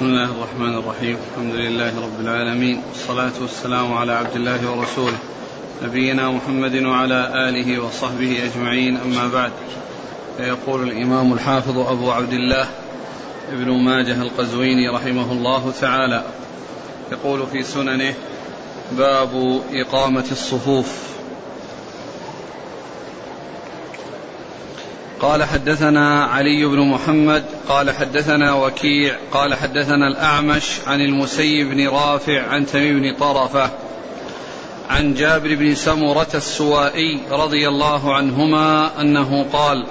بسم الله الرحمن الرحيم. الحمد لله رب العالمين، والصلاة والسلام على عبد الله ورسوله نبينا محمد وعلى آله وصحبه أجمعين، أما بعد. يقول الإمام الحافظ أبو عبد الله ابن ماجه القزويني رحمه الله تعالى، يقول في سننه: باب إقامة الصفوف. قال: حدثنا علي بن محمد قال حدثنا وكيع قال حدثنا الأعمش عن المسيب بن رافع عن تميم بن طرفة عن جابر بن سمرة السوائي رضي الله عنهما أنه قال: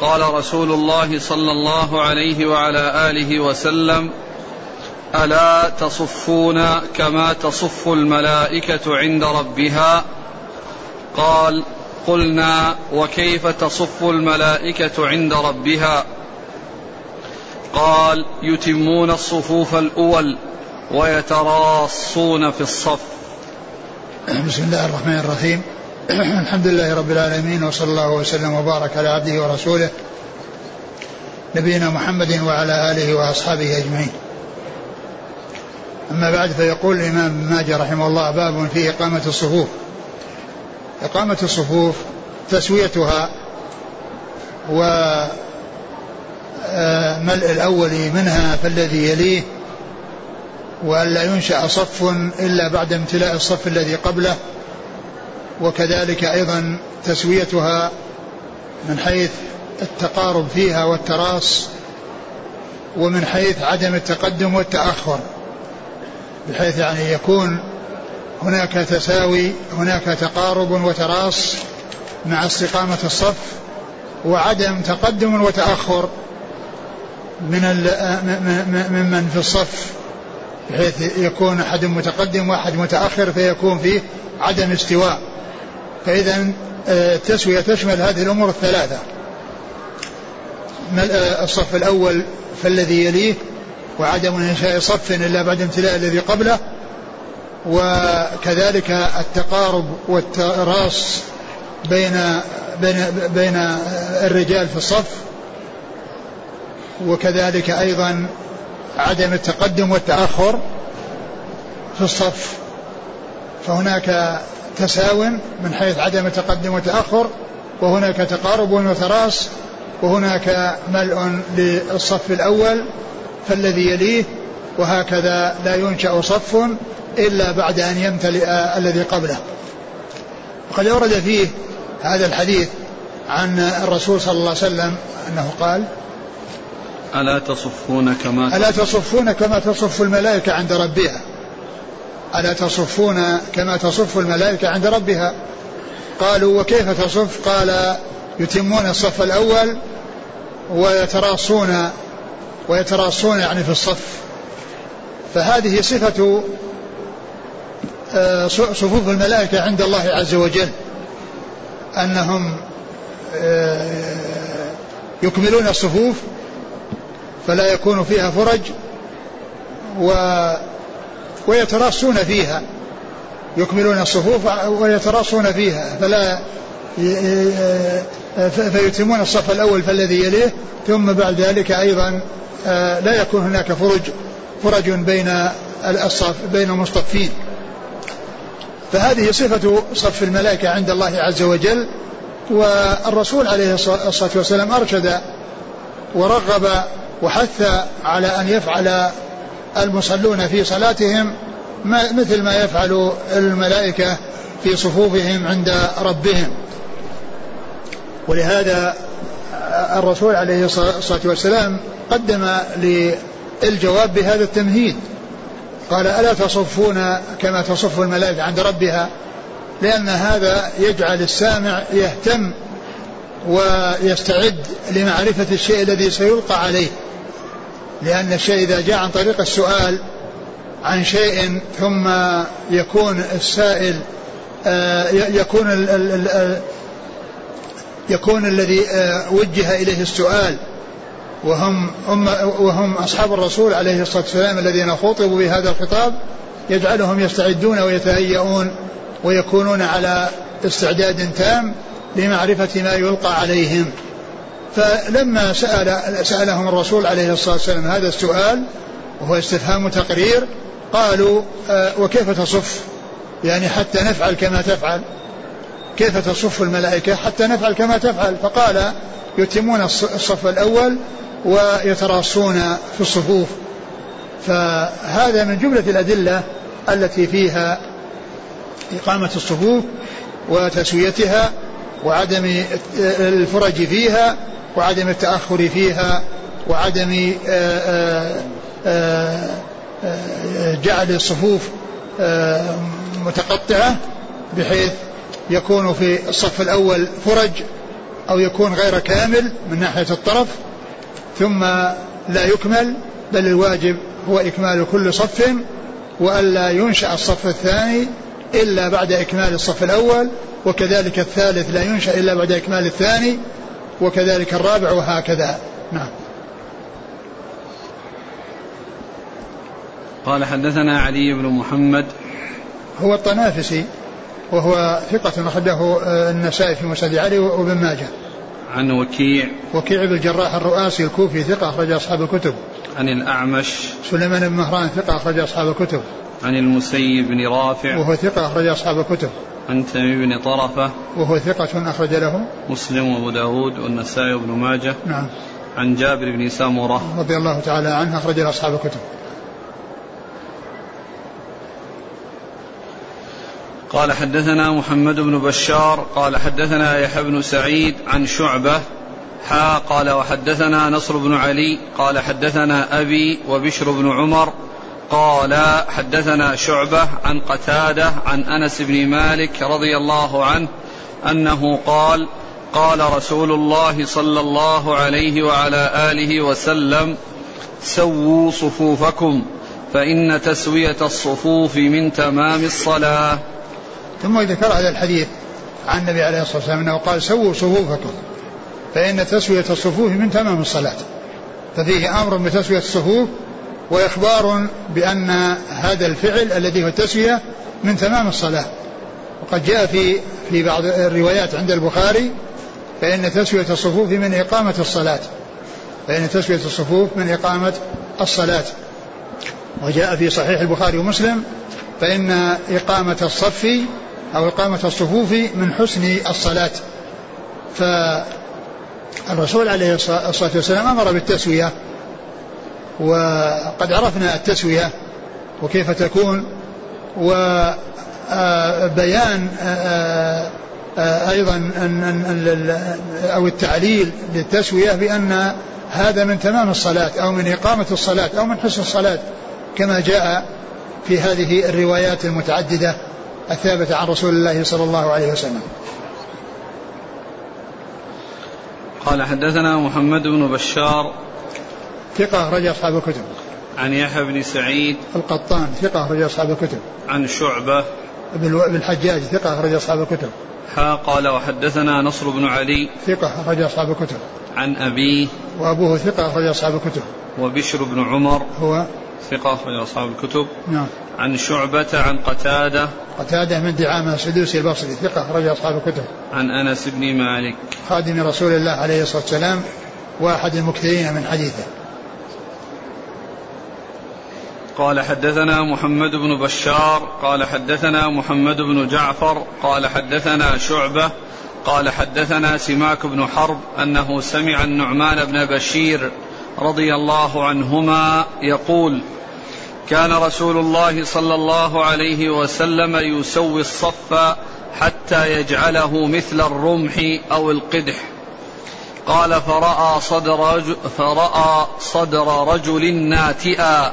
قال رسول الله صلى الله عليه وعلى آله وسلم: ألا تصفون كما تصف الملائكة عند ربها؟ قال: قلنا: وكيف تصف الملائكة عند ربها؟ قال: يتمون الصفوف الأول ويتراصون في الصف. بسم الله الرحمن الرحيم. الحمد لله رب العالمين، وصلى الله وسلم وبارك على عبده ورسوله نبينا محمد وعلى آله وأصحابه أجمعين، أما بعد. فيقول الإمام ابن ماجه رحمه الله: باب في إقامة الصفوف. إقامة الصفوف تسويتها وملء الأول منها فالذي يليه، وألا ينشأ صف إلا بعد امتلاء الصف الذي قبله، وكذلك أيضا تسويتها من حيث التقارب فيها والتراص، ومن حيث عدم التقدم والتأخر، بحيث يعني يكون هناك تساوي، هناك تقارب وتراص مع استقامة الصف، وعدم تقدم وتأخر ممن في الصف، بحيث يكون أحد متقدم وأحد متأخر فيكون فيه عدم استواء. فإذا التسوية تشمل هذه الأمور الثلاثة: ملء الصف الأول فالذي يليه، وعدم إنشاء صف إلا بعد امتلاء الذي قبله، وكذلك التقارب والتراص بين الرجال في الصف، وكذلك أيضا عدم التقدم والتأخر في الصف. فهناك تساو من حيث عدم التقدم والتأخر، وهناك تقارب وتراص، وهناك ملء للصف الأول فالذي يليه، وهكذا لا ينشأ صف إلا بعد أن يمتلئ الذي قبله. وقد أورد فيه هذا الحديث عن الرسول صلى الله عليه وسلم أنه قال: ألا تصفون كما تصف الملائكة عند ربها. ألا تصفون كما تصف الملائكة عند ربها؟ قالوا: وكيف تصف؟ قال: يتمون الصف الأول ويتراصون يعني في الصف. فهذه صفة صفوف الملائكة عند الله عز وجل، أنهم يكملون الصفوف فلا يكون فيها فرج، ويتراصون فيها، يكملون الصفوف ويتراصون فيها، فيتمون الصف الأول فالذي يليه، ثم بعد ذلك أيضا لا يكون هناك فرج بين الصف، بين المصطفين. فهذه صفة صف الملائكة عند الله عز وجل. والرسول عليه الصلاة والسلام أرشد ورغب وحث على أن يفعل المصلون في صلاتهم مثل ما يفعل الملائكة في صفوفهم عند ربهم. ولهذا الرسول عليه الصلاة والسلام قدم للجواب بهذا التمهيد، قال: ألا تصفون كما تصف الملائكة عند ربها، لأن هذا يجعل السامع يهتم ويستعد لمعرفة الشيء الذي سيلقى عليه، لأن الشيء إذا جاء عن طريق السؤال عن شيء ثم يكون السائل يكون الذي وجه إليه السؤال، وهم أصحاب الرسول عليه الصلاة والسلام الذين خاطبوا بهذا الخطاب، يجعلهم يستعدون ويتهيئون ويكونون على استعداد تام لمعرفة ما يلقى عليهم. فلما سألهم الرسول عليه الصلاة والسلام هذا السؤال وهو استفهام تقرير قالوا وكيف تصف يعني حتى نفعل كما تفعل كيف تصف الملائكة حتى نفعل كما تفعل فقال يتمون الصف الأول ويتراصون في الصفوف. فهذا من جملة الأدلة التي فيها إقامة الصفوف وتسويتها وعدم الفرج فيها وعدم التأخر فيها وعدم جعل الصفوف متقطعة بحيث يكون في الصف الأول فرج أو يكون غير كامل من ناحية الطرف ثم لا يكمل, بل الواجب هو إكمال كل صف وألا ينشأ الصف الثاني إلا بعد إكمال الصف الأول, وكذلك الثالث لا ينشأ إلا بعد إكمال الثاني, وكذلك الرابع, وهكذا. نعم. قال حدثنا علي بن محمد هو الطنافسي وهو ثقة أخرجه النسائي في مسند علي وابن ماجه. عن وكيع بن الجراح الرؤاسي الكوفي ثقة أخرج أصحاب الكتب. عن الأعمش سليمان بن مهران ثقة أخرج أصحاب الكتب. عن المسيب بن رافع وهو ثقة أخرج أصحاب الكتب. عن تميم بن طرفة وهو ثقة أخرج له مسلم وأبو داود والنسائي وابن ماجه. نعم. عن جابر بن سمرة رضي الله تعالى عنه أخرج له أصحاب الكتب. قال حدثنا محمد بن بشار قال حدثنا يحيى بن سعيد عن شعبة قال وحدثنا نصر بن علي قال حدثنا أبي وبشر بن عمر قال حدثنا شعبة عن قتادة عن أنس بن مالك رضي الله عنه أنه قال قال رسول الله صلى الله عليه وعلى آله وسلم سووا صفوفكم فإن تسوية الصفوف من تمام الصلاة. ثم ذكر هذا الحديث عن النبي عليه الصلاة والسلام أنه قال سووا صفوفكم فإن تسوية الصفوف من تمام الصلاة, ففيه أمر بتسوية الصفوف وإخبار بأن هذا الفعل الذي هو التسوية من تمام الصلاة. وقد جاء في بعض الروايات عند البخاري فإن تسوية الصفوف من إقامة الصلاة, فإن تسوية الصفوف من إقامة الصلاة. وجاء في صحيح البخاري ومسلم فإن إقامة الصف أو إقامة الصفوف من حسن الصلاة. فالرسول عليه الصلاة والسلام أمر بالتسوية, وقد عرفنا التسوية وكيف تكون, وبيان أيضا أو التعليل للتسوية بأن هذا من تمام الصلاة أو من إقامة الصلاة أو من حسن الصلاة, كما جاء في هذه الروايات المتعددة الثابتة عن رسول الله صلى الله عليه وسلم. قال حدثنا محمد بن بشار ثقة أخرج أصحاب الكتب. عن يحيى بن سعيد القطان ثقة أخرج أصحاب الكتب. عن شعبة بن الحجاج ثقة أخرج أصحاب الكتب. قال وحدثنا نصر بن علي ثقة أخرج أصحاب الكتب. عن أبيه وأبوه ثقة أخرج أصحاب الكتب. وبشر بن عمر هو ثقة أخرج أصحاب الكتب. نعم. عن شعبة عن قتادة من دعامة السدوسي البصري ثقة أخرج أصحاب الكتب. عن أنس بن مالك خادم رسول الله عليه الصلاة والسلام وأحد المكثرين من حديثه. قال حدثنا محمد بن بشار قال حدثنا محمد بن جعفر قال حدثنا شعبة قال حدثنا سماك بن حرب أنه سمع النعمان بن بشير رضي الله عنهما يقول كان رسول الله صلى الله عليه وسلم يسوي الصف حتى يجعله مثل الرمح أو القدح. قال فرأى صدر رجل ناتئا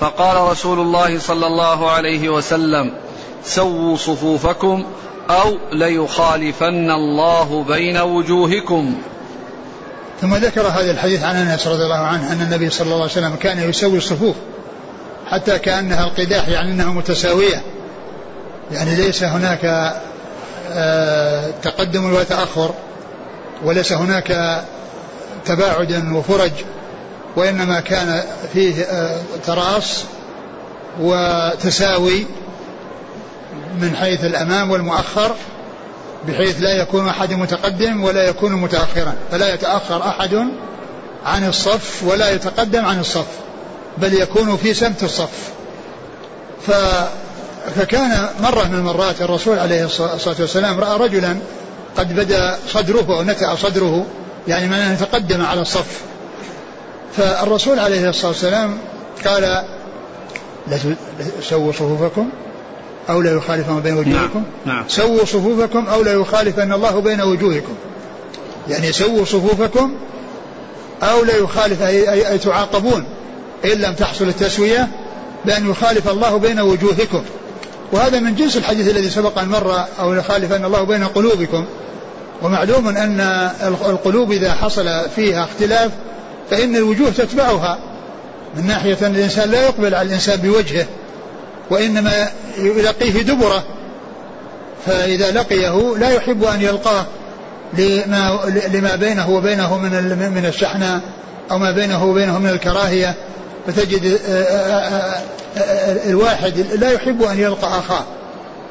فقال رسول الله صلى الله عليه وسلم سووا صفوفكم أو ليخالفن الله بين وجوهكم. ثم ذكر هذا الحديث عن أنس رضي الله عنه أن النبي صلى الله عليه وسلم كان يسوي الصفوف حتى كأنها القداح, يعني أنها متساوية, يعني ليس هناك تقدم وتأخر وليس هناك تباعد وفرج, وإنما كان فيه تراص وتساوي من حيث الأمام والمؤخر بحيث لا يكون أحد متقدم ولا يكون متأخرا، فلا يتأخر أحد عن الصف ولا يتقدم عن الصف، بل يكون في سمت الصف. فكان مرة من المرات الرسول عليه الصلاة والسلام رأى رجلا قد بدأ صدره ونتأ صدره، يعني من يتقدم على الصف، فالرسول عليه الصلاة والسلام قال سووا صفوفكم أو لا يخالف ما بين وجوهكم. نعم. سووا صفوفكم أو لا يخالف أن الله بين وجوهكم، يعني سووا صفوفكم أو لا يخالف، أي تعاقبون إن لم تحصل التسوية بأن يخالف الله بين وجوهكم. وهذا من جنس الحديث الذي سبق أن مر، أو يخالف أن الله بين قلوبكم، ومعلوم أن القلوب إذا حصل فيها اختلاف فإن الوجوه تتبعها، من ناحية أن الإنسان لا يقبل على الإنسان بوجهه وإنما يلقيه دبره، فإذا لقيه لا يحب أن يلقاه لما بينه وبينه من الشحنة أو ما بينه وبينه من الكراهية، فتجد الواحد لا يحب أن يلقى أخاه،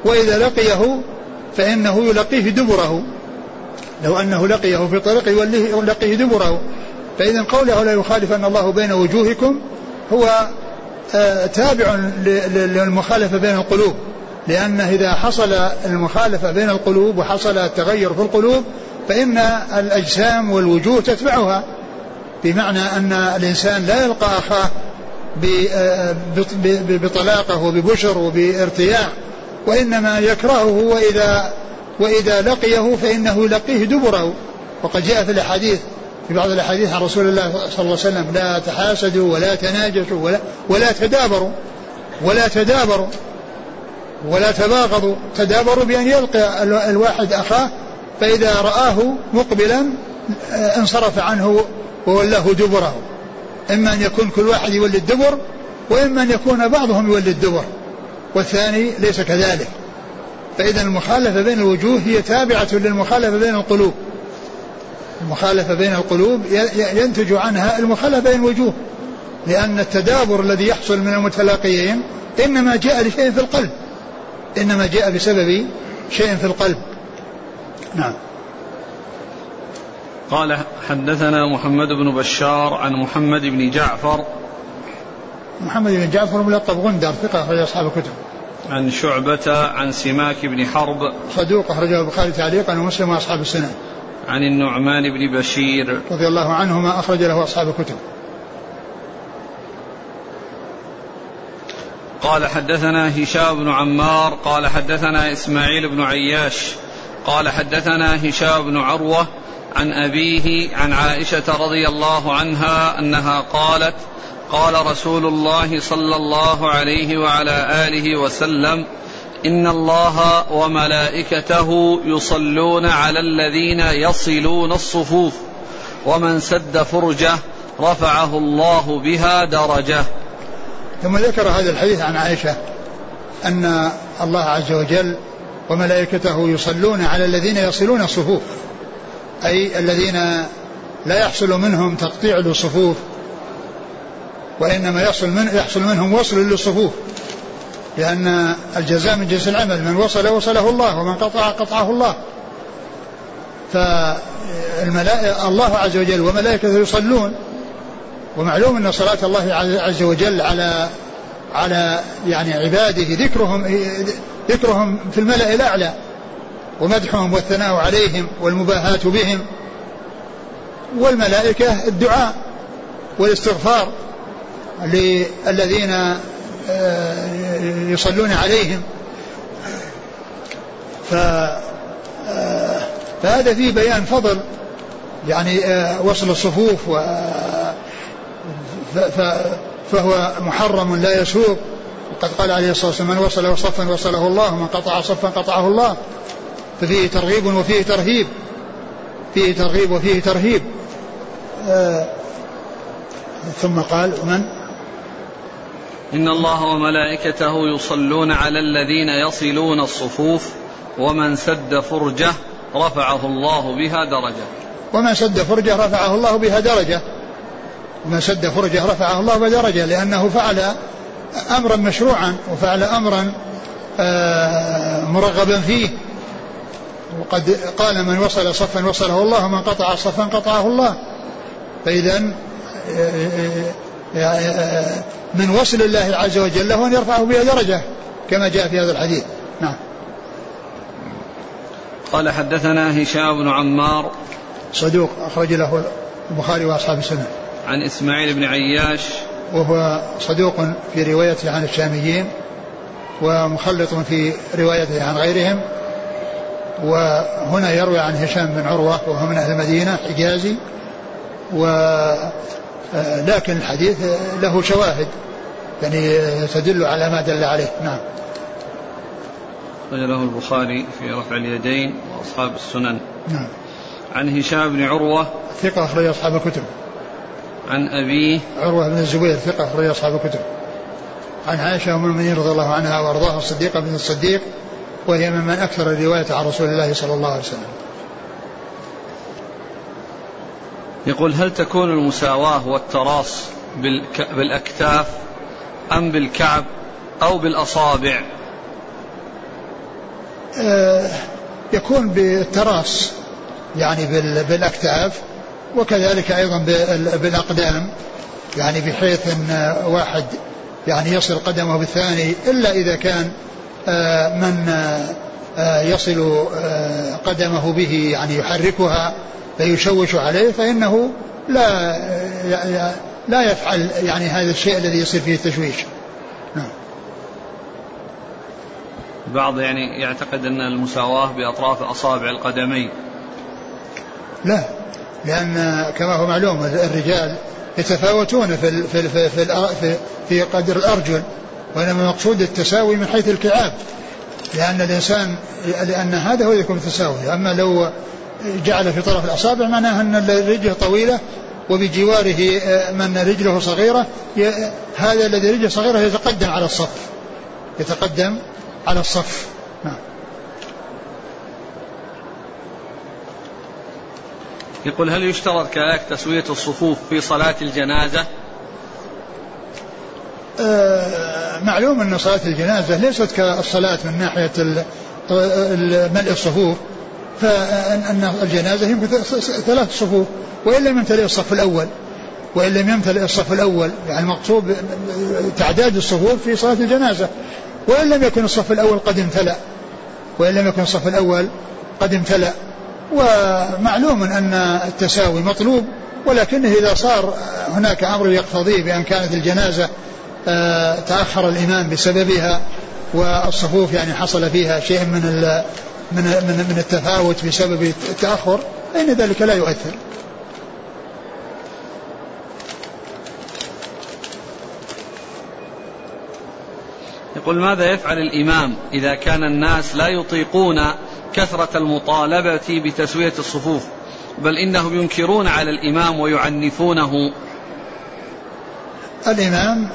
وإذا لقيه فإنه يلقيه دبره، لو أنه لقيه في طريق يلقيه دبره. فإذن قوله لا يخالف أن الله بين وجوهكم هو تابع للمخالفة بين القلوب، لأن إذا حصل المخالفة بين القلوب وحصل التغير في القلوب فإن الأجسام والوجوه تتبعها، بمعنى أن الإنسان لا يلقى أخاه بطلاقه وببشر وبارتياح، وإنما يكرهه، وإذا لقيه فإنه يلقيه دبره. وقد جاء في الأحاديث، في بعض الأحاديث عن رسول الله صلى الله عليه وسلم: لا تحاسدوا ولا تناجشوا ولا تدابروا ولا تباغضوا. تدابروا بأن يلقى الواحد أخاه، فإذا رآه مقبلا انصرف عنه وولاه دبره، إما أن يكون كل واحد يولي الدبر، وإما أن يكون بعضهم يولي الدبر والثاني ليس كذلك. فإذا المخالفة بين الوجوه هي تابعة للمخالفة بين القلوب، المخالفة بين القلوب ينتج عنها المخالفة بين الوجوه، لأن التدابر الذي يحصل من المتلاقيين إنما جاء لشيء في القلب، إنما جاء بسبب شيء في القلب. نعم. قال حدثنا محمد بن بشار عن محمد بن جعفر. محمد بن جعفر ملقب غندر، ثقة، أخرج أصحاب الكتب. عن شعبة عن سماك بن حرب، صدوق، أخرجه البخاري تعليقا ومسلم وأصحاب السنة. عن النعمان بن بشير رضي الله عنهما، أخرج له أصحاب الكتب. قال حدثنا هشام بن عمار قال حدثنا إسماعيل بن عياش قال حدثنا هشام بن عروة عن أبيه عن عائشة رضي الله عنها أنها قالت: قال رسول الله صلى الله عليه وعلى آله وسلم: إن الله وملائكته يصلون على الذين يصلون الصفوف، ومن سد فرجه رفعه الله بها درجة. ثم ذكر هذا الحديث عن عائشة أن الله عز وجل وملائكته يصلون على الذين يصلون الصفوف، أي الذين لا يحصل منهم تقطيع للصفوف، وإنما يحصل منهم وصل للصفوف، لأن الجزاء من جنس العمل، من وصل وصله الله، ومن قطع قطعه الله. فالله عز وجل وملائكته يصلون، ومعلوم أن صلاة الله عز وجل على يعني عباده ذكرهم في الملأ الأعلى، ومدحهم والثناء عليهم والمباهاة بهم، والملائكة الدعاء والاستغفار للذين يصلون عليهم. فهذا فيه بيان فضل يعني وصل الصفوف، فهو محرم لا يسوق، وقد قال عليه الصلاة والسلام: من وصل صفا وصله الله، ومن قطع صفا قطعه الله. ففيه ترغيب وفيه ترهيب، فيه ترغيب وفيه ترهيب. ثم قال: ومن إن الله وملائكته يصلون على الذين يصلون الصفوف، ومن سد فرجه رفعه الله بها درجة. ومن سد فرجه رفعه الله بها درجة، ومن سد فرجه رفعه الله بها درجة، لأنه فعل أمرا مشروعا، وفعل أمرا مرغبا فيه، وقد قال من وصل صفا وصله الله ومن قطع صفا قطعه الله. فإذن من وصل الله عز وجل هو أن يرفعه بها درجة كما جاء في هذا الحديث. نعم. قال حدثنا هشام بن عمار صدوق أخرج له البخاري وأصحاب السنة. عن إسماعيل بن عياش وهو صدوق في روايته عن الشاميين ومخلط في روايته عن غيرهم. وهنا يروي عن هشام بن عروة وهو من أهل المدينة حجازي، ولكن الحديث له شواهد يعني تدل على ما دل عليه. نعم. قال له البخاري في رفع اليدين وأصحاب السنن. نعم. عن هشام بن عروة ثقة أخرج أصحاب الكتب. عن أبيه عروة بن الزبير ثقة أخرج أصحاب الكتب. عن عائشة أم المؤمنين رضي الله عنها وأرضاها الصديقة بن الصديق، وهي ممن أكثر الرواية عن رسول الله صلى الله عليه وسلم. يقول هل تكون المساواة والتراص بالأكتاف أم بالكعب أو بالأصابع؟ يكون بالتراص يعني بالأكتاف، وكذلك أيضا بالأقدام، يعني بحيث أن واحد يعني يصل قدمه بالثاني، إلا إذا كان من يصل قدمه به يعني يحركها فيشوش عليه، فإنه لا يفعل يعني هذا الشيء الذي يصير فيه التشويش. نعم. بعض يعني يعتقد أن المساواة بأطراف أصابع القدمين. لا، لأن كما هو معلوم الرجال يتفاوتون في قدر الأرجل، وإنما المقصود التساوي من حيث الكعاب، لأن الإنسان لأن هذا هو يكون التساوي. أما لو جعل في طرف الأصابع معناها أن الرجل طويلة وبجواره من رجله صغيرة، هذا الذي رجله صغيرة يتقدم على الصف نعم. يقول هل يشترط كذلك تسوية الصفوف في صلاة الجنازة؟ معلوم أن صلاة الجنازة ليست كالصلاة من ناحية ملء الصفوف، فأن الجنازة يمكن ثلاث صفوف، وإن لم يمتلئ الصف الأول يعني مقصود تعداد الصفوف في صلاة الجنازة، وإن لم يكن الصف الأول قد امتلأ ومعلوم أن التساوي مطلوب، ولكنه إذا صار هناك أمر يقتضي بأن كانت الجنازة تأخر الإمام بسببها، والصفوف يعني حصل فيها شيء من التفاوت بسبب التأخر، إن ذلك لا يؤثر. يقول ماذا يفعل الإمام إذا كان الناس لا يطيقون كثرة المطالبة بتسوية الصفوف، بل إنهم ينكرون على الإمام ويعنفونه؟ الإمام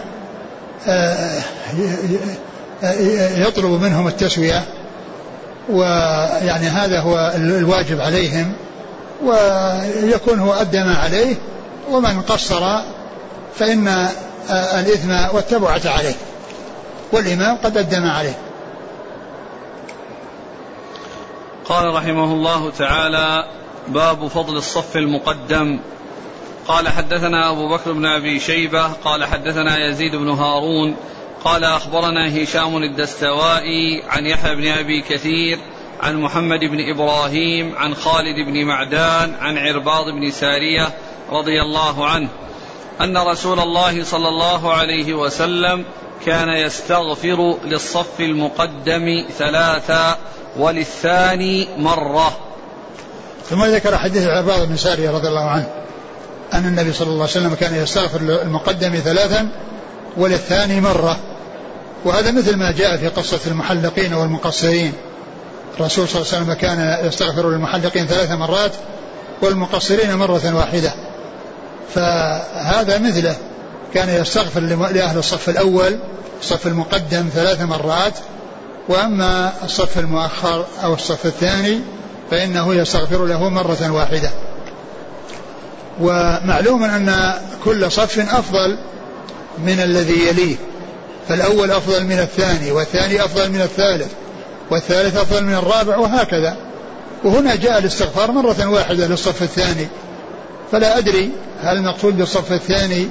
يطلب منهم التسوية، ويعني هذا هو الواجب عليهم، ويكون هو أدى ما عليه، ومن قصر فإن الإثم والتبعة عليه، والإمام قد أدى ما عليه. قال رحمه الله تعالى باب فضل الصف المقدم. قال حدثنا أبو بكر بن أبي شيبة قال حدثنا يزيد بن هارون قال أخبرنا هشام الدستوائي عن يحيى بن أبي كثير عن محمد بن إبراهيم عن خالد بن معدان عن عرباض بن ساريه رضي الله عنه أن رسول الله صلى الله عليه وسلم كان يستغفر للصف المقدم ثلاثا وللثاني مرة. ثم ذكر حديث عرباض بن ساريه رضي الله عنه أن النبي صلى الله عليه وسلم كان يستغفر المقدم ثلاثا وللثاني مرة، وهذا مثل ما جاء في قصة المحلقين والمقصرين. الرسول صلى الله عليه وسلم كان يستغفر للمحلقين 3 مرات والمقصرين 1 مرة. فهذا مثله، كان يستغفر لأهل الصف الأول الصف المقدم 3 مرات، وأما الصف المؤخر أو الصف الثاني فإنه يستغفر له 1 مرة. ومعلوم أن كل صف أفضل من الذي يليه، فالأول أفضل من الثاني، والثاني أفضل من الثالث، والثالث أفضل من الرابع، وهكذا. وهنا جاء الاستغفار مرة واحدة للصف الثاني، فلا أدري هل المقصود بالصف الثاني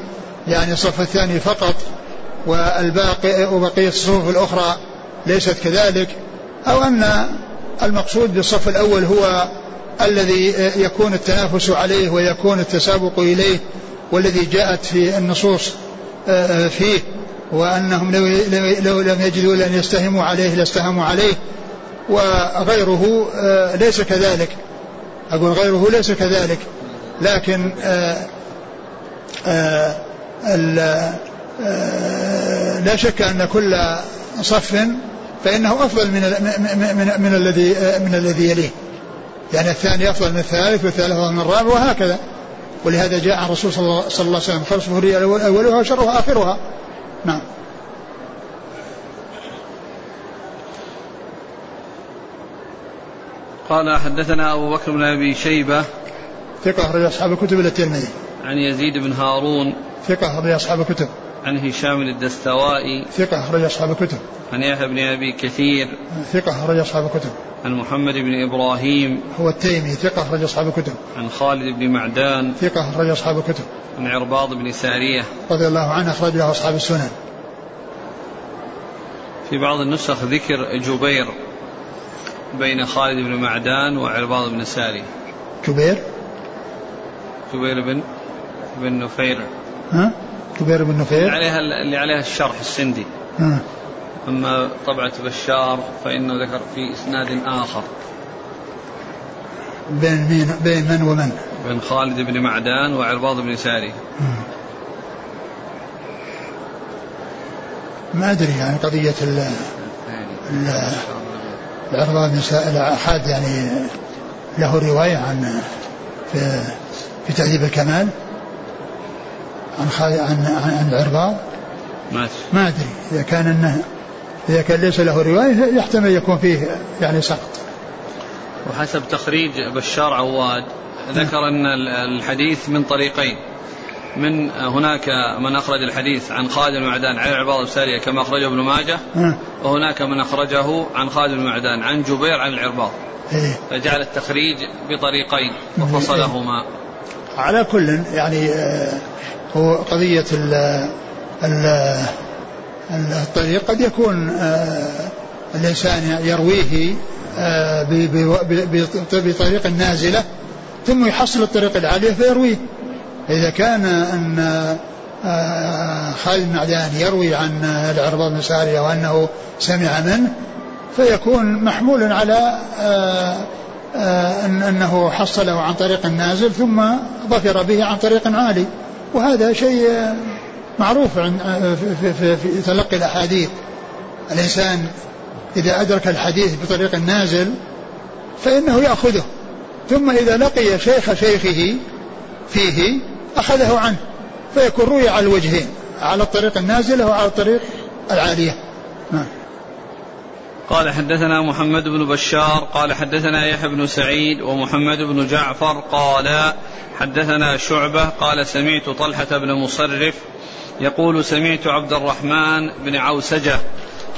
يعني الصف الثاني فقط وبقية الصفوف الأخرى ليست كذلك، أو أن المقصود بالصف الأول هو الذي يكون التنافس عليه ويكون التسابق إليه والذي جاءت في النصوص فيه، وأنهم لو لم يجدوا لأن يستهموا عليه لاستهموا عليه، وغيره ليس كذلك. أقول غيره ليس كذلك، لكن لا شك أن كل صف فإنه أفضل من الذي يليه، يعني الثاني أفضل من الثالث والثالث أفضل من الرابع وهكذا. ولهذا جاء عن الرسول صلى الله عليه وسلم خلصه ريال أولها وشرها آخرها. نعم. قال حدثنا أبو بكر بن أبي شيبة ثقة أخرج أصحاب الكتب إلى الترمذي. عن يزيد بن هارون ثقة أخرج أصحاب الكتب. عن هشام الدستوائي ثقة أخرج أصحاب الكتب. عن يحيى بن أبي كثير ثقة أخرج أصحاب الكتب. عن محمد بن إبراهيم هو التيمي ثقة أخرج أصحاب الكتب. عن خالد بن معدان ثقة أخرج أصحاب الكتب. عن عرباض بن ساريه رضي الله عنه أخرج له أصحاب السنن. في بعض النسخ ذكر جبير بين خالد بن معدان وعرباض بن ساريه. جبير بن نفير. جبير بن نفير اللي عليها الشرح السندي. أما طبعة بشار فإنه ذكر في إسناد آخر بين من ومن بين خالد بن معدان وعرباض بن ساريه. ما أدري يعني قضية العرباض بن ساريه أحد يعني له رواية عن في تهذيب الكمال عن العرباض، ما أدري إذا كان ليس له رواية يحتمل يكون فيه يعني سقط. وحسب تخريج بشار عواد ذكر أن الحديث من طريقين، من هناك من أخرج الحديث عن خالد بن معدان عن عرباض بن ساريه كما أخرجه ابن ماجه، وهناك من أخرجه عن خالد بن معدان عن جبير عن العرباض، فجعل التخريج بطريقين وفصلهما. على كل يعني هو قضية الطريق قد يكون الإنسان يرويه بطريق نازلة ثم يحصل الطريق العالية فيرويه. إذا كان أن خالد بن معدان يروي عن العرباض بن ساريه وأنه سمع منه فيكون محمول على أنه حصله عن طريق نازل ثم ظفر به عن طريق عالي، وهذا شيء معروف في تلقي الأحاديث. الإنسان إذا أدرك الحديث بطريق نازل فإنه يأخذه، ثم إذا لقي شيخ شيخه فيه أخذه عنه، فيكون روي على الوجهين، على الطريق النازل وعلى الطريق العالية. قال حدثنا محمد بن بشار قال حدثنا يحيى بن سعيد ومحمد بن جعفر قال حدثنا شعبة قال سمعت طلحة بن مصرف يقول سمعت عبد الرحمن بن عوسجة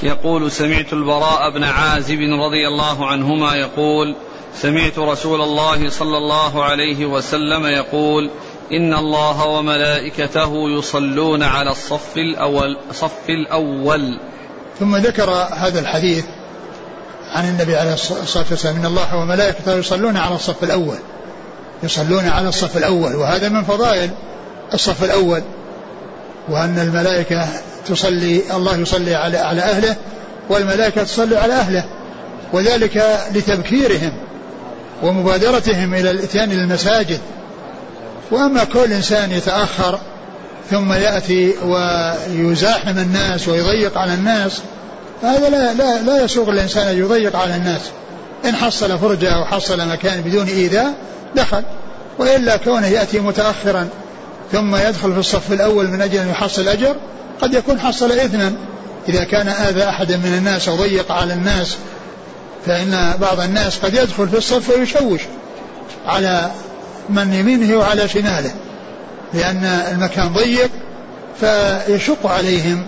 يقول سمعت البراء بن عازب رضي الله عنهما يقول سمعت رسول الله صلى الله عليه وسلم يقول إن الله وملائكته يصلون على الصف الأول. ثم ذكر هذا الحديث عن النبي عليه الصلاة والسلام إن الله وملائكته يصلون على الصف الأول، يصلون على الصف الأول، وهذا من فضائل الصف الأول، وأن الملائكة تصلي، الله يصلي على أهله والملائكة تصلي على أهله، وذلك لتبكيرهم ومبادرتهم إلى الإتيان للمساجد. وأما كل إنسان يتأخر ثم يأتي ويزاحم الناس ويضيق على الناس، هذا لا يسوغ الإنسان أن يضيق على الناس. إن حصل فرجة أو حصل مكان بدون إيذاء دخل، وإلا كونه يأتي متأخرا ثم يدخل في الصف الأول من أجل أن يحصل أجر قد يكون حصل إثما، إذا كان آذى أحدا من الناس أو ضيق على الناس، فإن بعض الناس قد يدخل في الصف ويشوش على من يمينه وعلى شماله لأن المكان ضيق، فيشق عليهم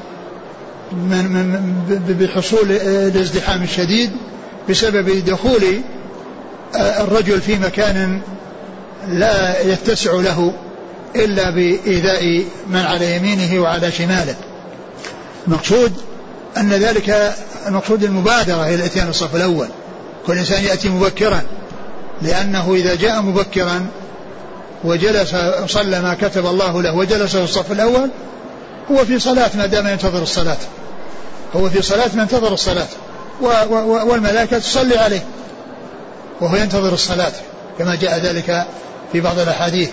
بحصول الازدحام الشديد بسبب دخول الرجل في مكان لا يتسع له إلا بإيذاء من على يمينه وعلى شماله. المقصود أن ذلك المقصود المبادرة إلى الإتيان الصف الأول، كل إنسان يأتي مبكرا، لأنه إذا جاء مبكرا وجلس صلى ما كتب الله له وجلس في الصف الأول هو في صلاة ما دام ينتظر الصلاة، هو في صلاة ما انتظر الصلاة، والملائكة تصلي عليه وهو ينتظر الصلاة كما جاء ذلك في بعض الأحاديث.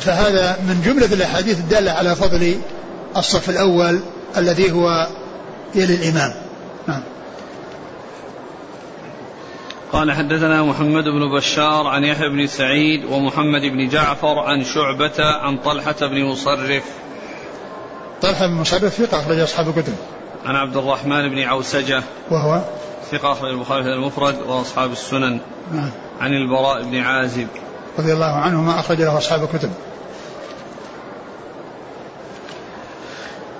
فهذا من جملة الأحاديث الدالة على فضل الصف الأول الذي هو يلي الإمام. قال حدثنا محمد بن بشار عن يحيى بن سعيد ومحمد بن جعفر عن شعبة عن طلحة بن مصرف. طلحة بن مصرف ثقة أخرج أصحاب الكتب. عن عبد الرحمن بن عوسجة وهو ثقة أخرج البخاري في المفرد وأصحاب السنن. عن البراء بن عازب رضي الله عنهما أخرج له أصحاب الكتب.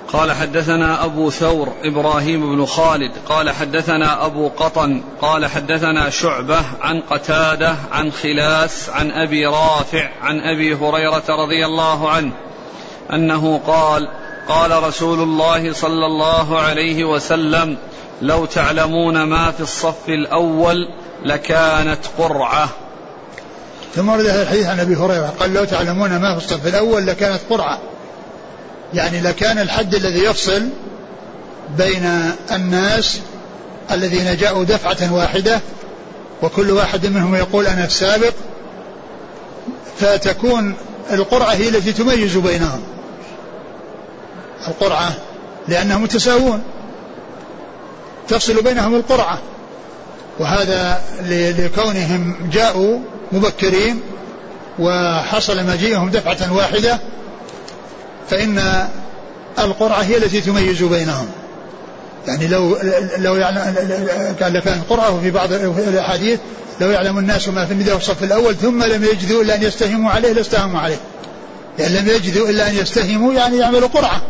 قال حدثنا أبو ثور إبراهيم بن خالد قال حدثنا أبو قطن قال حدثنا شعبة عن قتادة عن خلاس عن أبي رافع عن أبي هريرة رضي الله عنه أنه قال قال رسول الله صلى الله عليه وسلم لو تعلمون ما في الصف الأول لكانت قرعة. ثم ورد هذا الحديث عن أبي هريرة قال لو تعلمون ما في الصف الأول لكانت قرعة، يعني لكان الحد الذي يفصل بين الناس الذين جاءوا دفعة واحدة وكل واحد منهم يقول أنا السابق، فتكون القرعة هي التي تميز بينهم، القرعة لأنهم متساوون تفصل بينهم القرعة، وهذا لكونهم جاءوا مبكرين وحصل مجيئهم دفعة واحدة، فإن القرعة هي التي تميز بينهم. يعني لو يعلم كان القرعة في بعض الأحاديث لو يعلم الناس ما في المدى الصف الأول ثم لم يجدوا إلا أن يستهموا عليه لاستهموا عليه، يعني لم يجدوا إلا أن يستهموا يعني يعملوا قرعة،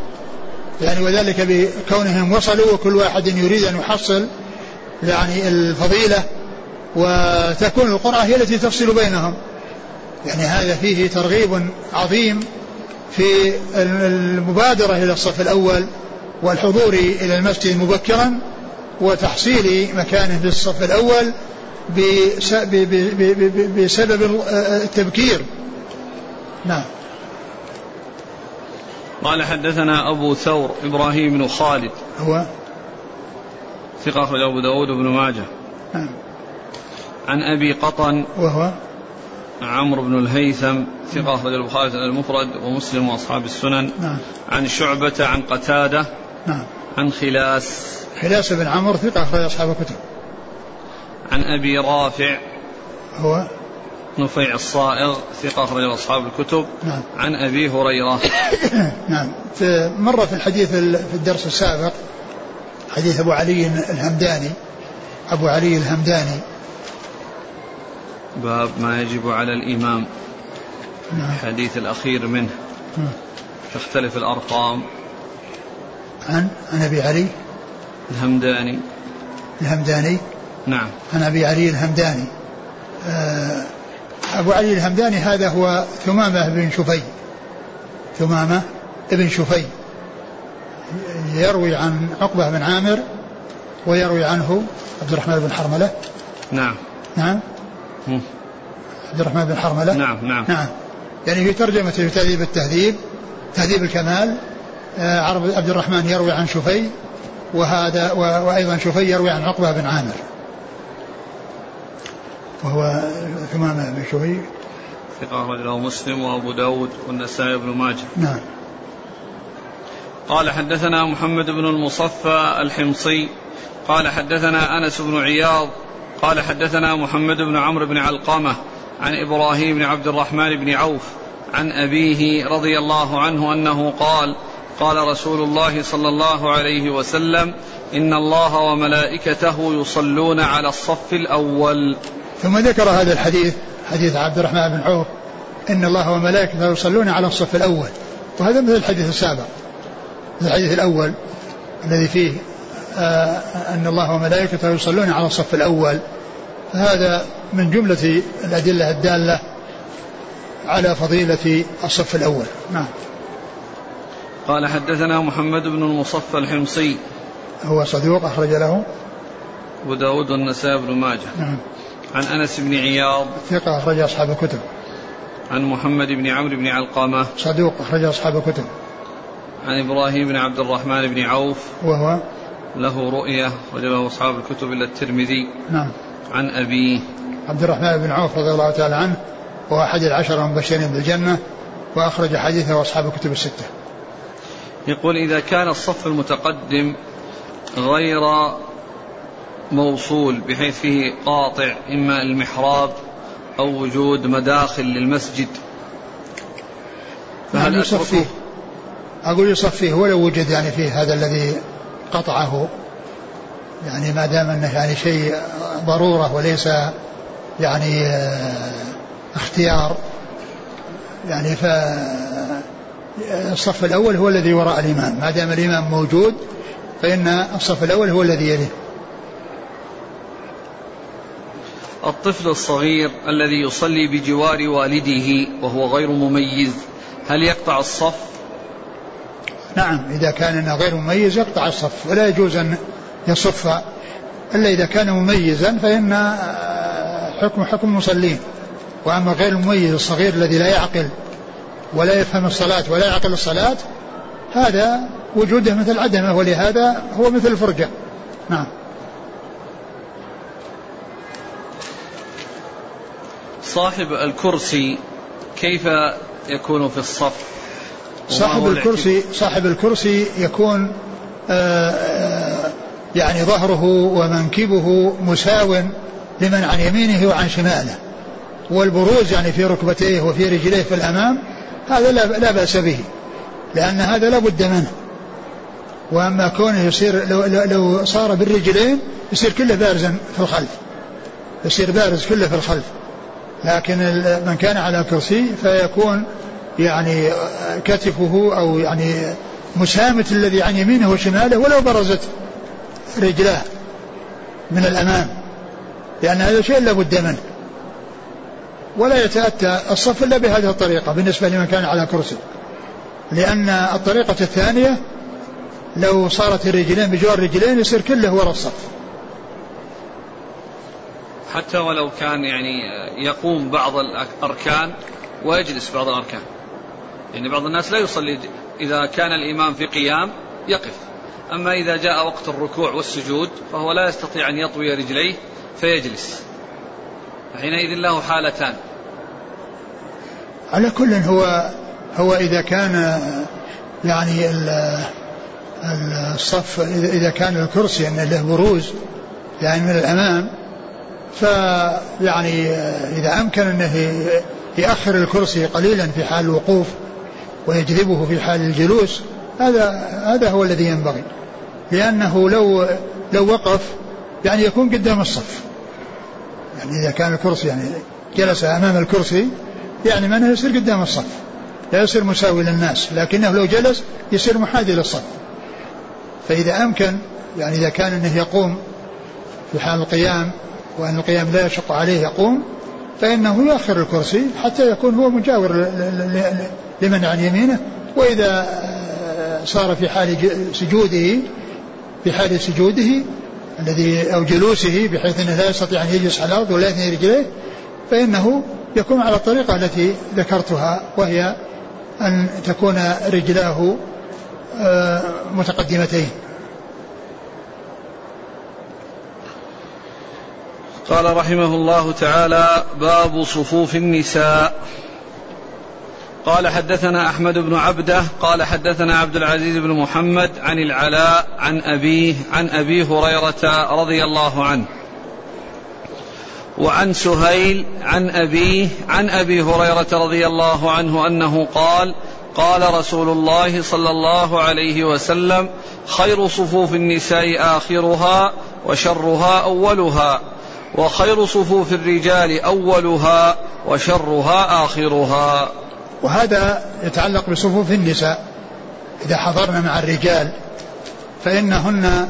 يعني وذلك بكونهم وصلوا وكل واحد يريد أن يحصل يعني الفضيلة، وتكون القرعة هي التي تفصل بينهم. يعني هذا فيه ترغيب عظيم في المبادرة إلى الصف الأول والحضور إلى المسجد مبكرا وتحصيل مكانه في الصف الأول بسبب التبكير. نعم. قال حدثنا أبو ثور إبراهيم بن خالد هو ثقة أخرج أبو داود بن ماجه. نعم. عن أبي قطن وهو عمرو بن الهيثم ثقة أخرج البخاري المفرد ومسلم وأصحاب السنن. نعم. عن شعبة عن قتادة. نعم. عن خلاس بن عمرو ثقة أخرج أصحاب الكتب. عن أبي رافع هو نفيع الصائغ ثقة أخرج أصحاب الكتب. نعم. عن أبي هريرة. نعم. مرة في الحديث في الدرس السابق حديث أبو علي الهمداني باب ما يجب على الإمام. نعم. الحديث الأخير منه. نعم. تختلف الأرقام عن أبي علي الهمداني. نعم. عن أبي علي الهمداني. أبو علي الهمداني هذا هو ثمامة بن شفي يروي عن عقبة بن عامر ويروي عنه عبد الرحمن بن حرملة. نعم عبد الرحمن بن حرملة. نعم يعني في ترجمة في تهذيب الكمال عبد الرحمن يروي عن شفي وهذا وأيضا شفي يروي عن عقبة بن عامر وهو ثمامة بن شفي ثقة أخرج له مسلم وأبو داود والنسائي بن ماجه. نعم. قال حدثنا محمد بن المصفى الحمصي قال حدثنا أنس بن عياض قال حدثنا محمد بن عمرو بن علقمة عن إبراهيم بن عبد الرحمن بن عوف عن أبيه رضي الله عنه أنه قال قال رسول الله صلى الله عليه وسلم إن الله وملائكته يصلون على الصف الأول. ثم ذكر هذا الحديث حديث عبد الرحمن بن عوف إن الله وملائكته يصلون على الصف الأول، وهذا مثل الحديث السابق الحديث الأول الذي فيه أن الله وملائكته يصلون على الصف الأول. فهذا من جملة الأدلة الدالة على فضيلة الصف الأول. نعم. قال حدثنا محمد بن المصفى الحمصي هو صدوق أخرج له أبو داود والنسائي بن ماجه. نعم. عن أنس بن عياض ثقة أخرج أصحاب الكتب. عن محمد بن عمرو بن علقمة صدوق أخرج أصحاب الكتب. عن إبراهيم بن عبد الرحمن بن عوف وهو له رؤية وجبه أصحاب الكتب إلا الترمذي. نعم. عن أبيه عبد الرحمن بن عوف رضي الله تعالى عنه وهو أحد العشرة المبشرين بالجنة وأخرج حديثه أصحاب الكتب الستة. يقول إذا كان الصف المتقدم غير موصول بحيث فيه قاطع إما المحراب أو وجود مداخل للمسجد فهل يصفيه؟ أقول يصفيه ولو وجد يعني فيه هذا الذي قطعه، يعني ما دام أنه يعني شيء ضرورة وليس يعني اختيار، يعني فالصف الأول هو الذي وراء الإمام، ما دام الإمام موجود فإن الصف الأول هو الذي يليه. الطفل الصغير الذي يصلي بجوار والده وهو غير مميز هل يقطع الصف؟ نعم، إذا كان غير مميز يقطع الصف ولا يجوز أن يصف، إلا إذا كان مميزا فإن حكم المصلين. وأما غير المميز الصغير الذي لا يعقل ولا يفهم الصلاة ولا يعقل الصلاة هذا وجوده مثل عدمه، ولهذا هو مثل الفرجة. نعم. صاحب الكرسي كيف يكون في الصف؟ صاحب الكرسي يكون يعني ظهره ومنكبه مساو لمن عن يمينه وعن شماله، والبروز يعني في ركبتيه وفي رجليه في الأمام هذا لا بأس به، لأن هذا لا بد منه. وأما كونه يصير لو صار بالرجلين يصير كله بارزا في الخلف، يصير بارز كله في الخلف. لكن من كان على كرسي فيكون يعني كتفه أو يعني مسامت الذي عن يمينه وشماله ولو برزت رجلاه من الأمام، لأن هذا شيء لا بد منه، ولا يتأتى الصف إلا بهذه الطريقة بالنسبة لمن كان على كرسي. لأن الطريقة الثانية لو صارت الرجلين بجوار رجلين يصير كله وراء الصف. حتى ولو كان يعني يقوم بعض الأركان ويجلس بعض الأركان، يعني بعض الناس لا يصلي إذا كان الإمام في قيام يقف، أما إذا جاء وقت الركوع والسجود فهو لا يستطيع أن يطوي رجليه فيجلس، حينئذ له حالتان. على كل هو إذا كان يعني الصف إذا كان الكرسي أن له بروز يعني من الأمام، فيعني إذا أمكن أنه يأخر الكرسي قليلا في حال الوقوف ويجذبه في حال الجلوس هذا هو الذي ينبغي، لأنه لو وقف يعني يكون قدام الصف، يعني إذا كان الكرسي يعني جلس أمام الكرسي يعني منه يصير قدام الصف لا يصير مساوي للناس، لكنه لو جلس يصير محاذي للصف. فإذا أمكن يعني إذا كان أنه يقوم في حال القيام وأن القيام لا يشق عليه يقوم فإنه يؤخر الكرسي حتى يكون هو مجاور لمن عن يمينه. وإذا صار في حال سجوده الذي أو جلوسه بحيث أنه لا يستطيع أن يجلس على الأرض ولا يثني رجليه فإنه يكون على الطريقة التي ذكرتها، وهي أن تكون رجلاه متقدمتين. قال رحمه الله تعالى باب صفوف النساء. قال حدثنا أحمد بن عبده قال حدثنا عبد العزيز بن محمد عن العلاء عن أبي هريرة رضي الله عنه وعن سهيل عن أبي هريرة رضي الله عنه أنه قال قال رسول الله صلى الله عليه وسلم خير صفوف النساء آخرها وشرها أولها، وخير صفوف الرجال أولها وشرها آخرها. وهذا يتعلق بصفوف النساء، إذا حضرنا مع الرجال فإنهن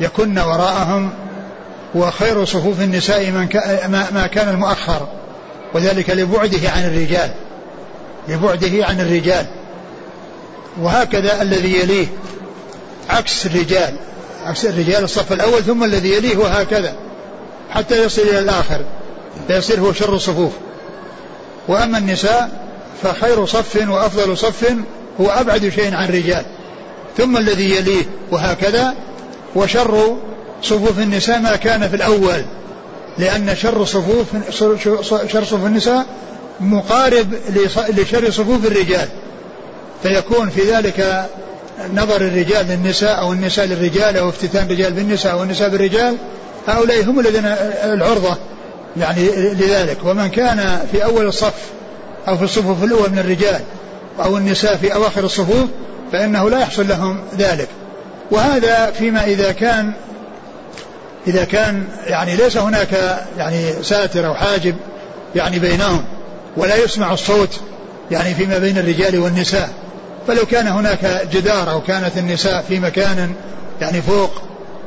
يكن وراءهم. وخير صفوف النساء ما كان المؤخر, وذلك لبعده عن الرجال, لبعده عن الرجال, وهكذا الذي يليه عكس الرجال, عكس الرجال الصف الأول ثم الذي يليه وهكذا حتى يصل إلى الآخر فيصير هو شر الصفوف. وأما النساء فخير صف وأفضل صف هو أبعد شيء عن الرجال ثم الذي يليه وهكذا. وشر صفوف النساء ما كان في الأول, لأن شر صفوف النساء مقارب لشر صفوف الرجال, فيكون في ذلك نظر الرجال للنساء أو النساء للرجال أو افتتان الرجال بالنساء أو النساء بالرجال, هؤلاء هم الذين العرضة يعني لذلك. ومن كان في أول الصف أو في الصفوف الأول من الرجال أو النساء في أواخر الصفوف فإنه لا يحصل لهم ذلك. وهذا فيما إذا كان يعني ليس هناك يعني ساتر أو حاجب يعني بينهم, ولا يسمع الصوت يعني فيما بين الرجال والنساء. فلو كان هناك جدار أو كانت النساء في مكان يعني فوق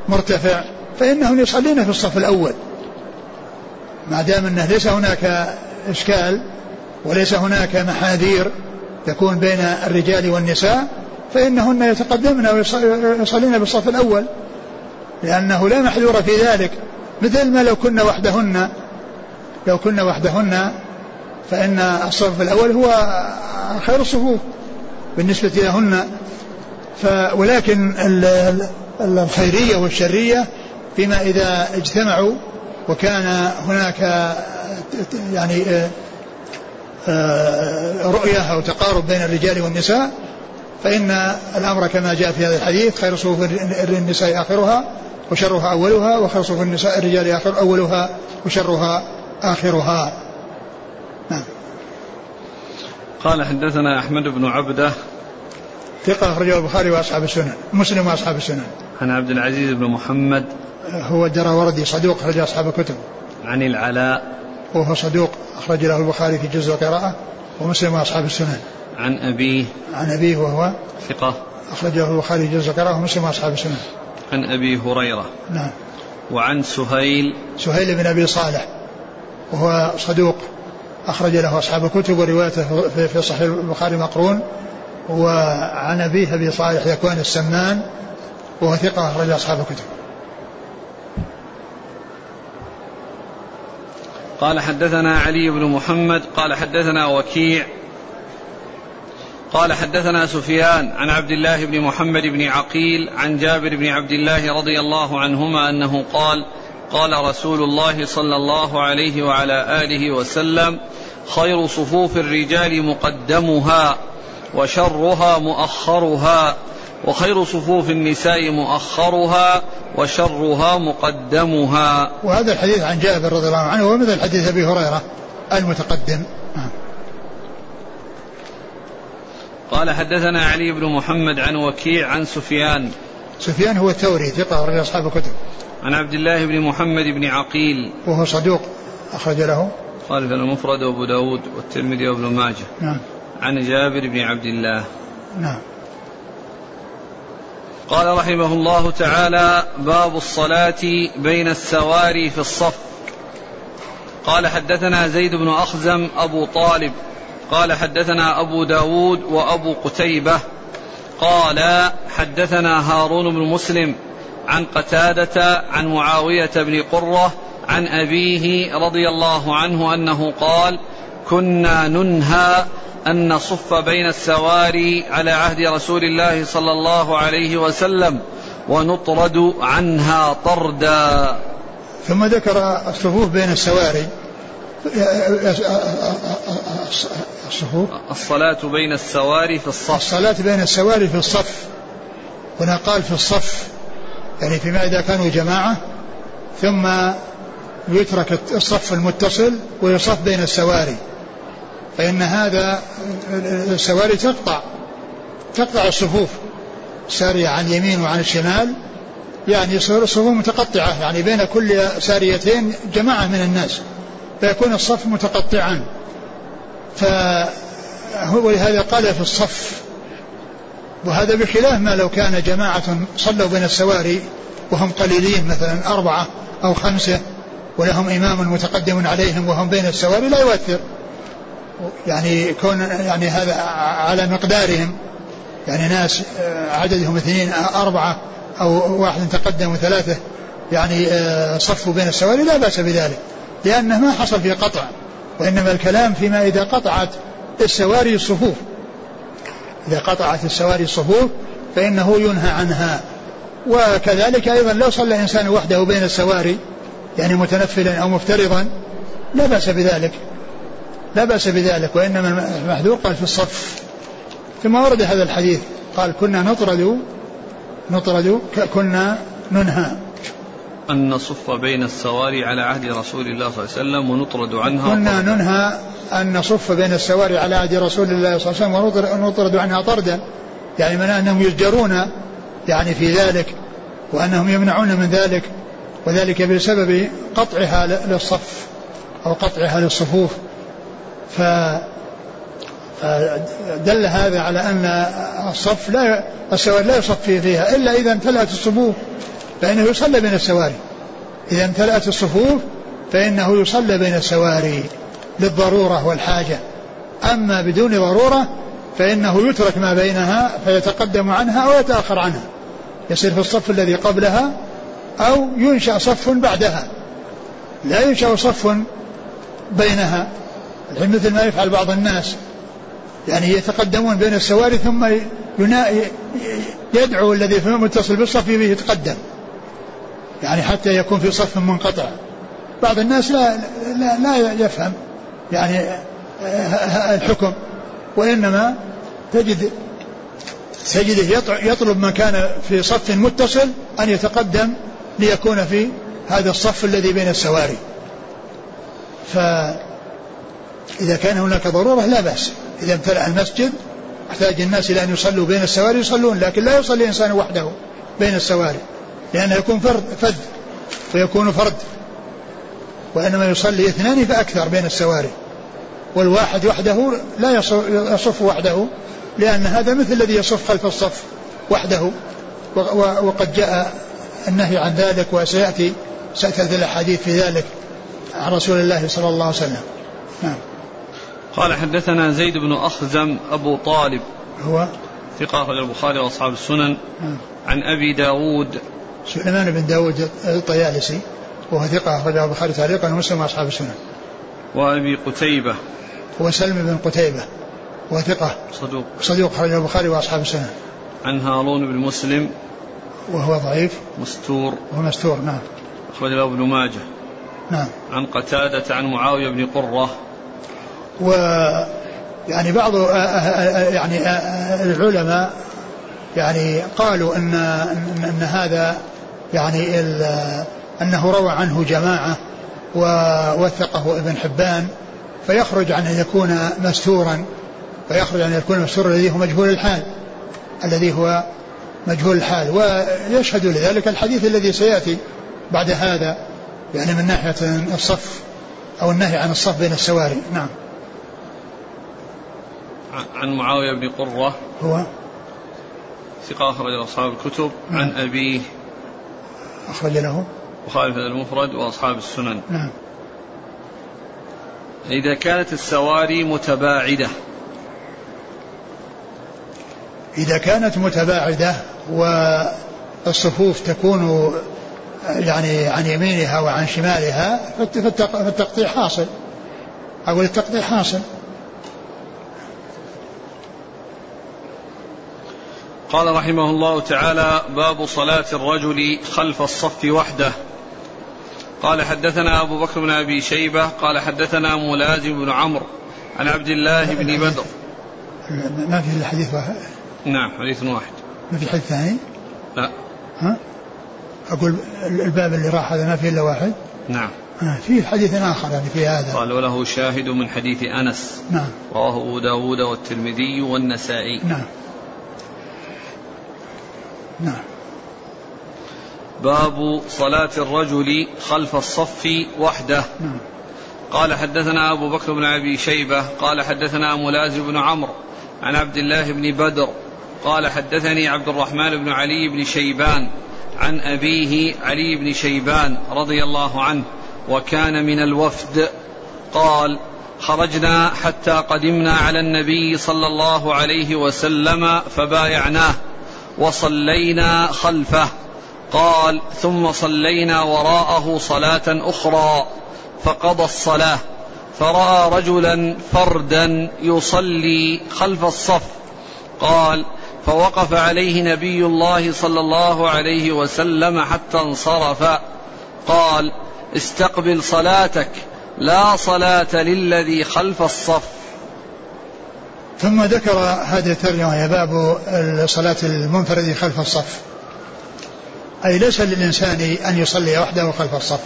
مرتفع فإنهم يصلين في الصف الأول, ما دام أنه ليس هناك إشكال وليس هناك محاذير تكون بين الرجال والنساء, فإنهن يتقدمن ويصلين بالصف الأول, لأنه لا محذور في ذلك. مثل ما لو كنا وحدهن فإن الصف الأول هو خير الصفوف بالنسبة لهن. ولكن الخيرية والشرية فيما إذا اجتمعوا وكان هناك يعني رؤية أو تقارب بين الرجال والنساء فإن الأمر كما جاء في هذا الحديث, خير صفوف النساء آخرها وشرها أولها, وخير صفوف النساء الرجال أولها وشرها آخرها. قال حدثنا أحمد بن عبدة ثقة أخرجه البخاري وأصحاب السنن, مسلم وأصحاب السنن. عن عبد العزيز بن محمد هو الدراوردي صدوق أخرج أصحاب الكتب. عن العلاء وهو صدوق أخرج له البخاري في جزء القراءة ومسلم وأصحاب السنن. عن أبيه وهو ثقة أخرج له البخاري في جزء القراءة ومسلم وأصحاب السنن. عن أبي هريرة. نعم. وعن سهيل بن أبي صالح وهو صدوق أخرج له أصحاب الكتب وروايته في صحيح البخاري مقرون. وعن أبيه أبي صالح يكوان السمان وهو ثقة أخرج أصحاب الكتب. قال حدثنا علي بن محمد قال حدثنا وكيع قال حدثنا سفيان عن عبد الله بن محمد بن عقيل عن جابر بن عبد الله رضي الله عنهما أنه قال: قال رسول الله صلى الله عليه وعلى آله وسلم: خير صفوف الرجال مقدمها وشرها مؤخرها, وخير صفوف النساء مؤخرها وشرها مقدمها. وهذا الحديث عن جابر رضي الله عنه ومثل حديث أبي هريرة المتقدم. قال حدثنا علي بن محمد عن وكيع عن سفيان هو الثوري ثقة رجل أصحاب الكتب. عن عبد الله بن محمد بن عقيل وهو صدوق أخرج له خالد المفرد وأبو داود والترمذي وابن ماجه. نعم. عن جابر بن عبد الله. نعم. قال رحمه الله تعالى: باب الصلاة بين السواري في الصف. قال حدثنا زيد بن أخزم أبو طالب قال حدثنا أبو داود وأبو قتيبة قال حدثنا هارون بن مسلم عن قتادة عن معاوية بن قرة عن أبيه رضي الله عنه أنه قال: كنا ننهى أن نصف بين السواري على عهد رسول الله صلى الله عليه وسلم ونطرد عنها طردا. ثم ذكر الصفوف بين السواري, الصلاة بين السواري في الصف, الصلاة بين السواري في الصف. هنا قال في الصف يعني فيما إذا كانوا جماعة ثم يترك الصف المتصل ويصف بين السواري, فإن هذا السواري تقطع الصفوف سارية عن يمين وعن الشمال, يعني يصير الصفوف متقطعة, يعني بين كل ساريتين جماعة من الناس فيكون الصف متقطعا. فهو لهذا قال في الصف, وهذا بخلاف ما لو كان جماعة صلوا بين السواري وهم قليلين مثلا 4 أو 5 ولهم إمام متقدم عليهم وهم بين السواري لا يؤثر, يعني كون يعني هذا على مقدارهم, يعني ناس عددهم 2 أو 4 أو 1 تقدم 3 يعني صفوا بين السواري لا بأس بذلك, لأنه ما حصل في قطع, وإنما الكلام فيما إذا قطعت السواري الصفوف, إذا قطعت السواري الصفوف فإنه ينهى عنها. وكذلك أيضا لو صلى إنسان وحده بين السواري يعني متنفلا أو مفترضا لا بأس بذلك, لا بأس بذلك, وإنما المحذور قال في الصف. ثم ورد هذا الحديث قال كنا نطرد كنا ننهى أن نصف بين السواري على عهد رسول الله صلى الله عليه وسلم ونطرد عنها, كنا ننهى أن نصف بين السواري على عهد رسول الله صلى الله عليه وسلم ونطرد عنها طردا, يعني من أنهم يزجرون يعني في ذلك وأنهم يمنعون من ذلك, وذلك بسبب قطعها للصف أو قطعها للصفوف. فدل هذا على أن الصف لا السواري لا يصف فيها إلا إذا امتلأت الصفوف فإنه يصلى بين السواري, إذا امتلأت الصفوف فإنه يصلى بين السواري للضرورة والحاجة, أما بدون ضرورة فإنه يترك ما بينها فيتقدم عنها أو يتأخر عنها, يصير في الصف الذي قبلها أو ينشأ صف بعدها, لا ينشأ صف بينها مثل ما يفعل بعض الناس, يعني يتقدمون بين السواري ثم يدعو الذي في متصل بالصف به يتقدم, يعني حتى يكون في صف منقطع. بعض الناس لا يفهم يعني الحكم, وإنما تجده يطلب من كان في صف متصل أن يتقدم ليكون في هذا الصف الذي بين السواري. فإذا كان هناك ضرورة لا بأس, إذا امتلأ المسجد احتاج الناس إلى أن يصلوا بين السواري يصلون, لكن لا يصلي إنسان وحده بين السواري لأنه يكون فذ فيكون فرد, وإنما يصلي 2 فأكثر بين السواري, والواحد وحده لا يصف وحده, لأن هذا مثل الذي يصف خلف الصف وحده, وقد جاء النهي عن ذلك, وسيأتي الحديث في ذلك عن رسول الله صلى الله عليه وسلم. نعم. قال حدثنا زيد بن أخزم أبو طالب هو ثقة رجل البخاري وأصحاب السنن. عن أبي داود سليمان بن داود الطيالسي وهو ثقة رجل البخاري تعليقا ومسلم وأصحاب السنن. وأبي قتيبة هو سلم بن قتيبة وثقة صدوق خرج البخاري وأصحاب السنن. عن هارون بن مسلم وهو ضعيف مستور نعم أخرج له ابن ماجه. نعم. عن قتادة عن معاوية بن قرة, و يعني بعض يعني العلماء يعني قالوا أن هذا يعني أنه روى عنه جماعة ووثقه ابن حبان, فيخرج عن أن يكون مستورا, فيخرج عن أن يكون مستورا الذي هو مجهول الحال, ويشهد لذلك الحديث الذي سيأتي بعد هذا, يعني من ناحية الصف أو النهي عن الصف بين السواري. نعم. عن معاوية بن قرة هو ثقة أخرج له أصحاب الكتب. نعم. عن أبيه أخرج له البخاري في المفرد وأصحاب السنن. نعم. إذا كانت السواري متباعدة, إذا كانت متباعدة والصفوف تكون يعني عن يمينها وعن شمالها فالتقطيع حاصل أو التقطيع حاصل. قال رحمه الله تعالى باب صلاة الرجل خلف الصف وحده. قال حدثنا أبو بكر بن أبي شيبة قال حدثنا ملازم بن عمرو عن عبد الله بن بدر. ما في الحديث واحد؟ نعم حديث واحد. ما في حديث ثاني؟ لا. ها؟ أقول الباب اللي راح هذا ما فيه إلا واحد. نعم. في حديث آخر يعني في هذا. قال وله شاهد من حديث أنس. نعم. رواه أبو داود والترمذي والنسائي. نعم. نعم. باب صلاة الرجل خلف الصف وحده. نعم. قال حدثنا أبو بكر بن أبي شيبة قال حدثنا ملازم بن عمرو عن عبد الله بن بدر قال حدثني عبد الرحمن بن علي بن شيبان عن أبيه علي بن شيبان رضي الله عنه وكان من الوفد قال: خرجنا حتى قدمنا على النبي صلى الله عليه وسلم فبايعناه وصلينا خلفه. قال: ثم صلينا وراءه صلاة أخرى فقضى الصلاة، فرأى رجلا فردا يصلي خلف الصف. قال: فوقف عليه نبي الله صلى الله عليه وسلم حتى انصرف. قال: استقبل صلاتك، لا صلاة للذي خلف الصف. ثم ذكر هذه الترجمة يا باب صلاة المنفرد خلف الصف، أي ليس للإنسان أن يصلي وحده خلف الصف،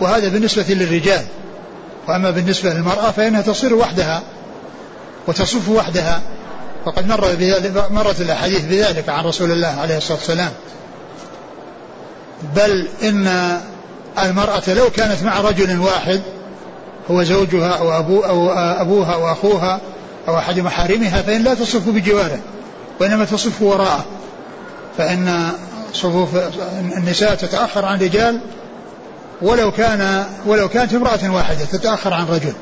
وهذا بالنسبة للرجال. وأما بالنسبة للمرأة فإنها تصير وحدها وتصف وحدها، وقد مرت الأحاديث بذلك عن رسول الله عليه الصلاة والسلام. بل إن المرأة لو كانت مع رجل واحد هو زوجها أو أبوها أو أخوها أو أحد محارمها فإن لا تصف بجواره وإنما تصف وراءه، فإن صفوف النساء تتأخر عن رجال ولو كانت امرأة واحدة تتأخر عن رجل.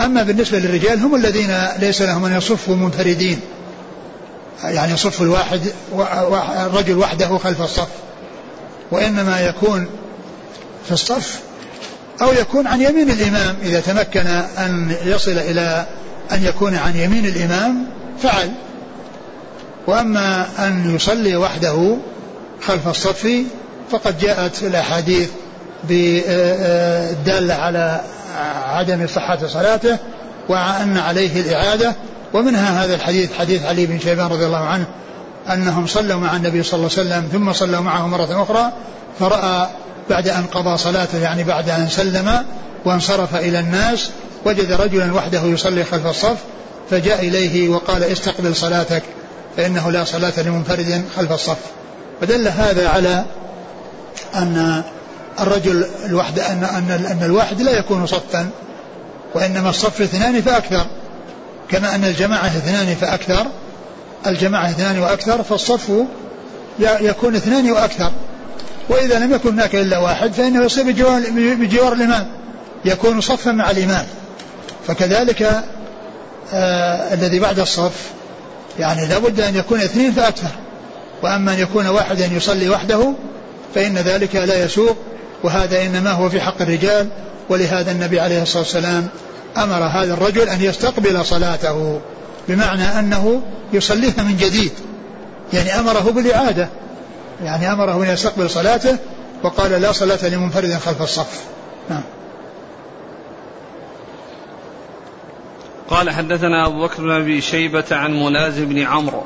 أما بالنسبة للرجال هم الذين ليس لهم أن يصفوا منفردين، يعني يصف الواحد الرجل وحده خلف الصف، وإنما يكون في الصف أو يكون عن يمين الإمام إذا تمكن أن يصل إلى أن يكون عن يمين الإمام فعل. وأما أن يصلي وحده خلف الصف فقد جاءت الأحاديث بالدالة على عدم صحة صلاته وأن عليه الإعادة، ومنها هذا الحديث حديث علي بن شيبان رضي الله عنه أنهم صلوا مع النبي صلى الله عليه وسلم ثم صلوا معه مرة أخرى، فرأى بعد أن قضى صلاته، يعني بعد أن سلم وانصرف إلى الناس، وجد رجلا وحده يصلي خلف الصف فجاء إليه وقال: استقبل صلاتك، فإنه لا صلاة لمنفرد خلف الصف. فدل هذا على أن الرجل الوحد أن الواحد لا يكون صفا، وإنما الصف اثنان فأكثر، كما أن الجماعة اثنان فأكثر، الجماعة اثنان وأكثر فالصف يكون اثنان وأكثر. وإذا لم يكن هناك إلا واحد فإنه يصير بجوار الإمام، يكون صفا مع الإمام. فكذلك الذي بعد الصف يعني لا بد أن يكون اثنين فأكثر، وأما أن يكون واحدا يصلي وحده فإن ذلك لا يسوق، وهذا إنما هو في حق الرجال. ولهذا النبي عليه الصلاة والسلام أمر هذا الرجل أن يستقبل صلاته، بمعنى أنه يصليها من جديد، يعني أمره بالإعادة، يعني أمره أن يستقبل صلاته وقال: لا صلاة لمنفرد خلف الصف. قال: حدثنا أبو بكر بن أبي شيبة عن ملازم بن عمرو.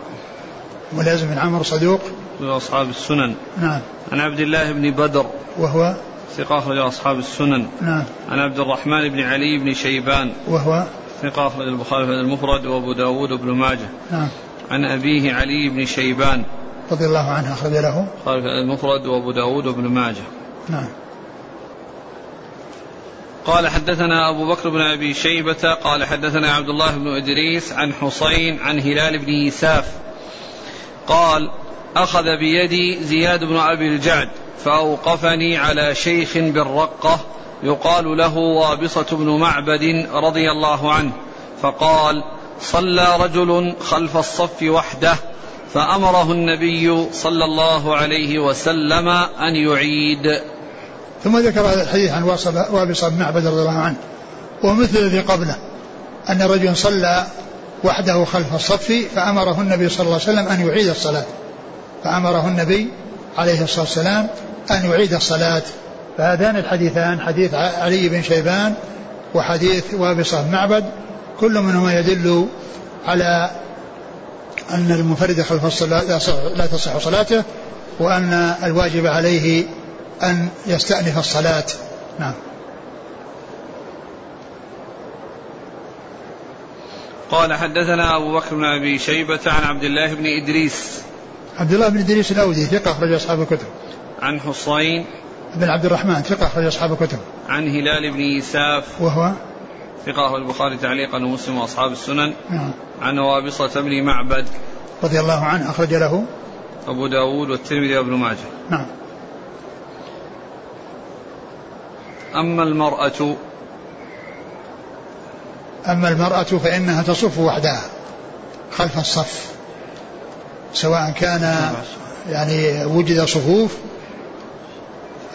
ملازم بن عمرو صدوق لأصحاب السنن. نعم. عن عبد الله بن بدر وهو ثقة لأصحاب السنن. نعم. عن عبد الرحمن بن علي بن شيبان وهو ثقة للبخاري في المفرد وأبو داود وابن ماجه. نعم. عن أبيه علي بن شيبان رضي الله عنه أخرج له البخاري في المفرد وأبو داود وابن ماجه. نعم. قال: حدثنا أبو بكر بن أبي شيبة قال حدثنا عبد الله بن إدريس عن حسين عن هلال بن يساف قال: أخذ بيدي زياد بن أبي الجعد فأوقفني على شيخ بالرقة يقال له وابصة بن معبد رضي الله عنه، فقال: صلى رجل خلف الصف وحده، فأمره النبي صلى الله عليه وسلم أن يعيد. ثم ذكر هذا الحديث عن وابصة بن معبد رضي الله عنه، ومثل الذي قبله أن رجل صلى وحده خلف الصف فأمره النبي صلى الله عليه وسلم أن يعيد الصلاة، فأمره النبي عليه الصلاة والسلام أن يعيد الصلاة. فهذان الحديثان، حديث علي بن شيبان وحديث وابصة بن معبد، كل منهما يدل على أن المنفرد خلف الصلاة لا تصح صلاته، وأن الواجب عليه أن يستأنف الصلاة. نعم. قال: حدثنا أبو بكر بن أبي شيبة عن عبد الله بن إدريس. عبد الله بن إدريس الأودي ثقة أخرج أصحاب الكتب. عن حسين بن عبد الرحمن ثقة أخرج أصحاب الكتب. عن هلال بن يساف وهو ثقة البخاري تعليقا ومسلم وأصحاب السنن. نعم. عن وابصة بن معبد رضي الله عنه أخرج له أبو داود والترمذي وابن ماجه. نعم. أما المرأة فإنها تصف وحدها خلف الصف، سواء كان يعني وجد صفوف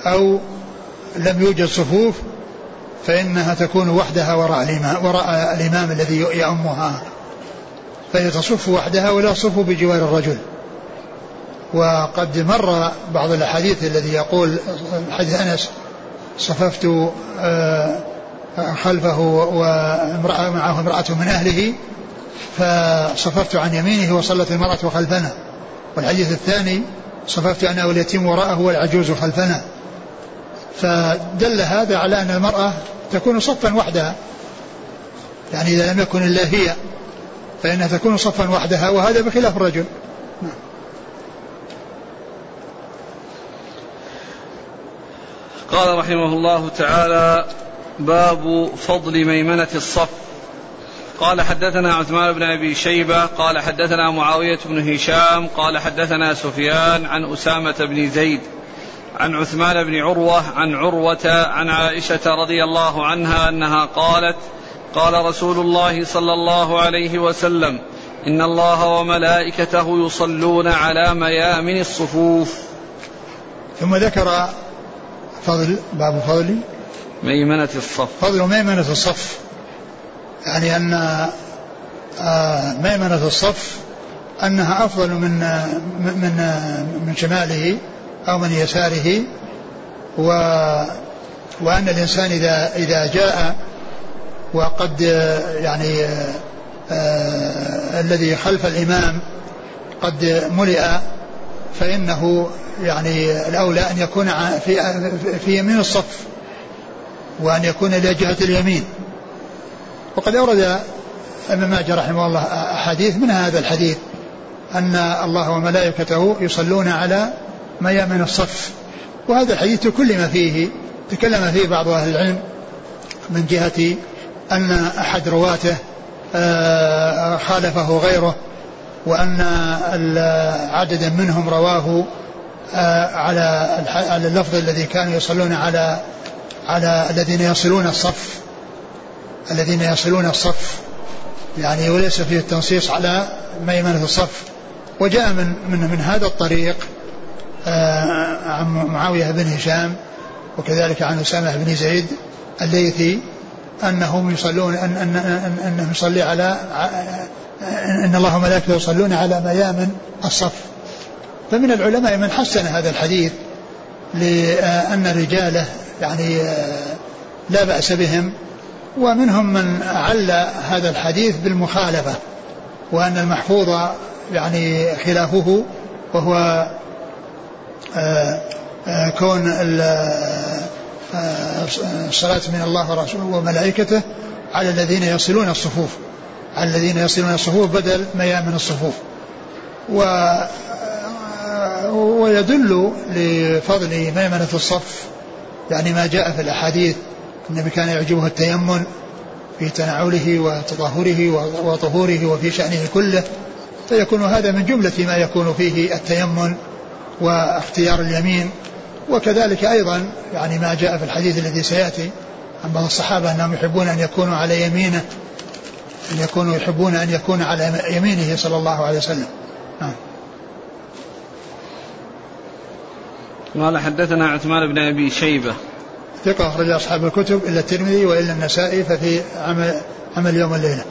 أو لم يوجد صفوف فإنها تكون وحدها وراء الإمام الذي يأمها، فهي تصف وحدها ولا تصف بجوار الرجل. وقد مر بعض الأحاديث الذي يقول حديث أنس صففت خلفه وامرأة معه امرأته من أهله فصففت عن يمينه وصلت المرأة خلفنا، والحديث الثاني صففت أنا واليتيم وراءه والعجوز خلفنا، فدل هذا على أن المرأة تكون صفا وحدها، يعني إذا لم يكن إلا هي فإنها تكون صفا وحدها، وهذا بخلاف الرجل. قال رحمه الله تعالى: باب فضل ميمنة الصف. قال: حدثنا عثمان بن أبي شيبة قال: حدثنا معاوية بن هشام قال: حدثنا سفيان عن أسامة بن زيد عن عثمان بن عروة عن عروة عن عائشة رضي الله عنها أنها قالت: قال رسول الله صلى الله عليه وسلم: إن الله وملائكته يصلون على ميامن الصفوف. ثم ذكر فضل باب فضل ميمنة الصف، فضل ميمنة الصف، يعني أن ميمنة الصف أنها أفضل من شماله أو من يساره، وأن الإنسان إذا جاء وقد يعني الذي خلف الإمام قد ملئ فإنه يعني الأولى أن يكون في يمين الصف وأن يكون إلى جهة اليمين. وقد أورد ابن ماجه رحمه الله أحاديث من هذا الحديث أن الله وملائكته يصلون على ميامن الصف، وهذا الحديث تكلم فيه بعض أهل العلم من جهة أن أحد رواته خالفه غيره، وأن عددا منهم رواه على اللفظ الذي كانوا يصلون على الذين يصلون الصف يعني، وليس فيه التنصيص على ميمنة الصف. وجاء من هذا الطريق عن معاوية بن هشام وكذلك عن أسامة بن زيد الليثي أنهم يصلون أنهم يصلي على إن الله وملائكته يصلون على ميامن الصف. فمن العلماء من حسن هذا الحديث لأن رجاله يعني لا بأس بهم، ومنهم من عل هذا الحديث بالمخالفة، وأن المحفوظ يعني خلافه، وهو كون الصلاة من الله ورسوله وملائكته على الذين يصلون الصفوف، على الذين يصلون الصفوف بدل ميامن الصفوف، ويدل لفضل ميمنة الصف يعني ما جاء في الأحاديث النبي كان يعجبه التيمم في تنعله وتطهره وطهوره وفي شأنه كله، فيكون هذا من جملة ما يكون فيه التيمم واختيار اليمين. وكذلك أيضا يعني ما جاء في الحديث الذي سيأتي عن بعض الصحابة أنهم يحبون أن يكونوا على يمينه، أن يكونوا يحبون أن يكون على يمينه صلى الله عليه وسلم. قال: حدثنا عثمان بن أبي شيبة ثقة أخرج أصحاب الكتب إلا الترمذي وإلا النسائي ففي عمل يوم الليلة.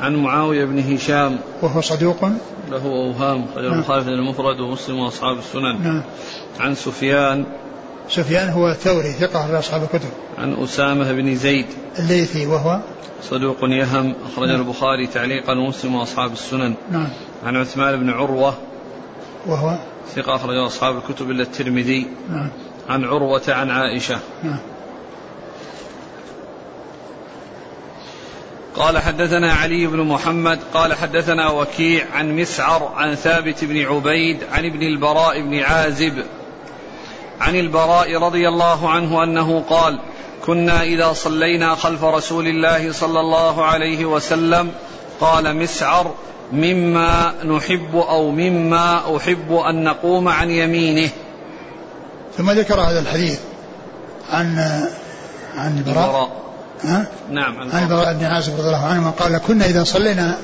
عن معاوية بن هشام وهو صدوق له أوهام خرج البخاري في المفرد ومسلم وأصحاب السنن. عن سفيان هو ثوري ثقة أخرج أصحاب الكتب. عن أسامة بن زيد الليثي وهو صدوق يهم أخرج البخاري تعليقا ومسلم وأصحاب السنن. عن عثمان بن عروة وهو ثقة أخرج أصحاب الكتب إلا الترمذي. عن عروة عن عائشة. قال: حدثنا علي بن محمد قال: حدثنا وكيع عن مسعر عن ثابت بن عبيد عن ابن البراء بن عازب عن البراء رضي الله عنه أنه قال: كنا إذا صلينا خلف رسول الله صلى الله عليه وسلم قال مسعر: مما نحب أو مما أحب أن نقوم عن يمينه. ثم ذكر هذا الحديث عن البراء نعم عن البراء بن عازب رضي الله عنه قال كنا إذا صلينا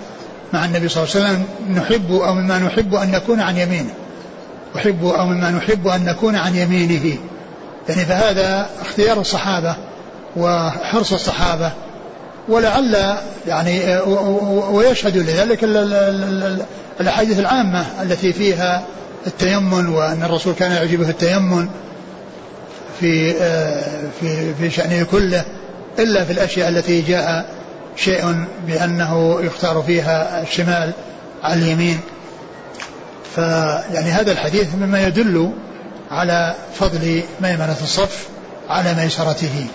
مع النبي صلى الله عليه وسلم نحب أو مما نحب أن نكون عن يمينه أحب أو مما نحب أن نكون عن يمينه. يعني فهذا اختيار الصحابة وحرص الصحابة، ولعل يعني ويشهد لذلك الأحاديث العامة التي فيها التيمم، وأن الرسول كان يعجبه التيمم في شأنه كله إلا في الأشياء التي جاء شيء بأنه يختار فيها الشمال على اليمين. فيعني هذا الحديث مما يدل على فضل ميمنة الصف على ميسرته.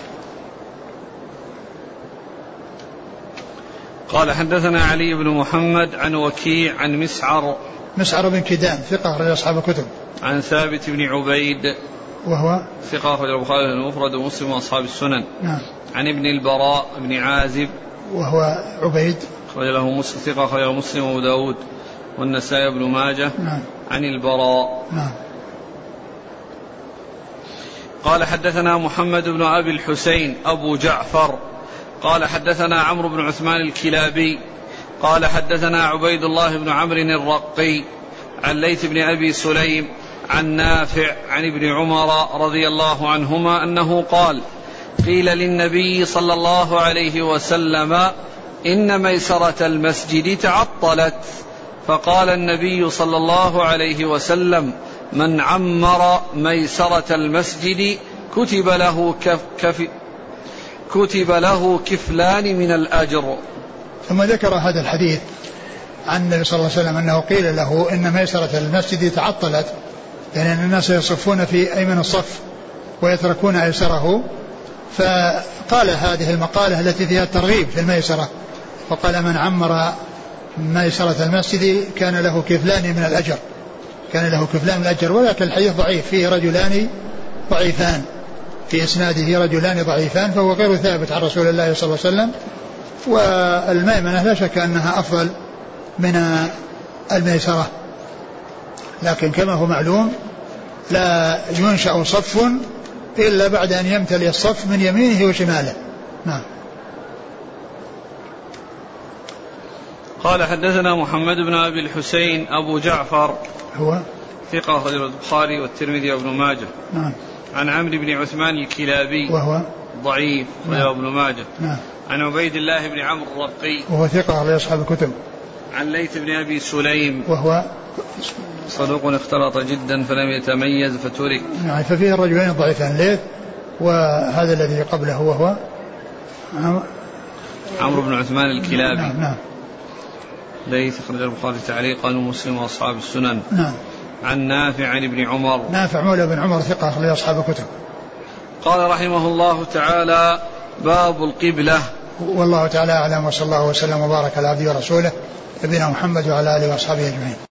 قال حدثنا علي بن محمد عن وكيع عن مسعر بن كدام ثقة رجل أصحاب الكتب، عن ثابت بن عبيد وهو ثقة رجل البخاري المفرد ومسلم وأصحاب السنن، نعم. عن ابن البراء بن عازب وهو عبيد ثقة رجل مسلم وأبو داود والنسائي بن ماجه، نعم. عن البراء، نعم. قال حدثنا محمد بن أبي الحسين أبو جعفر قال حدثنا عمرو بن عثمان الكلابي قال حدثنا عبيد الله بن عمرو الرقي عن ليث بن أبي سليم عن نافع عن ابن عمر رضي الله عنهما أنه قال قيل للنبي صلى الله عليه وسلم إن ميسرة المسجد تعطلت، فقال النبي صلى الله عليه وسلم من عمر ميسرة المسجد كتب له كفلان من الأجر. ثم ذكر هذا الحديث عن النبي صلى الله عليه وسلم أنه قيل له إن ميسرة المسجد تعطلت، يعني أن الناس يصفون في أيمن الصف ويتركون أيسره، فقال هذه المقالة التي فيها الترغيب في الميسرة، فقال من عمر ميسرة المسجد كان له كفلان من الأجر ولكن الحديث ضعيف، فيه رجلان ضعيفان، في إسناده رجلان ضعيفان، فهو غير ثابت عن رسول الله صلى الله عليه وسلم. والميمنة لا شك أنها أفضل من الميسرة، لكن كما هو معلوم لا ينشأ صف إلا بعد أن يمتلئ الصف من يمينه وشماله. نعم. قال حدثنا محمد بن أبي الحسين أبو جعفر هو ثقة رجل البخاري والترمذي وابن ماجه، نعم. عن عمرو بن عثمان الكلابي وهو ضعيف رجل ابن ماجه، نعم. عن عبيد الله بن عمرو الرقي وهو ثقة على أصحاب الكتب، عن ليث بن أبي سليم وهو صدوق اختلط جدا فلم يتميز فترك، يعني ففيه الرجلين ضعيفان، ليث وهذا الذي قبله وهو عمرو بن عثمان الكلابي، نعم. نعم. ليث خرج البخاري تعليقا ومسلم وأصحاب السنن، نعم. عن نافع عن ابن عمر، نافع مولى بن عمر ثقة أخرج أصحاب كتب. قال رحمه الله تعالى باب القبلة، والله تعالى أعلم، وصلى الله وسلم وبارك على عبده ورسوله نبينا محمد وعلى آله وأصحابه أجمعين.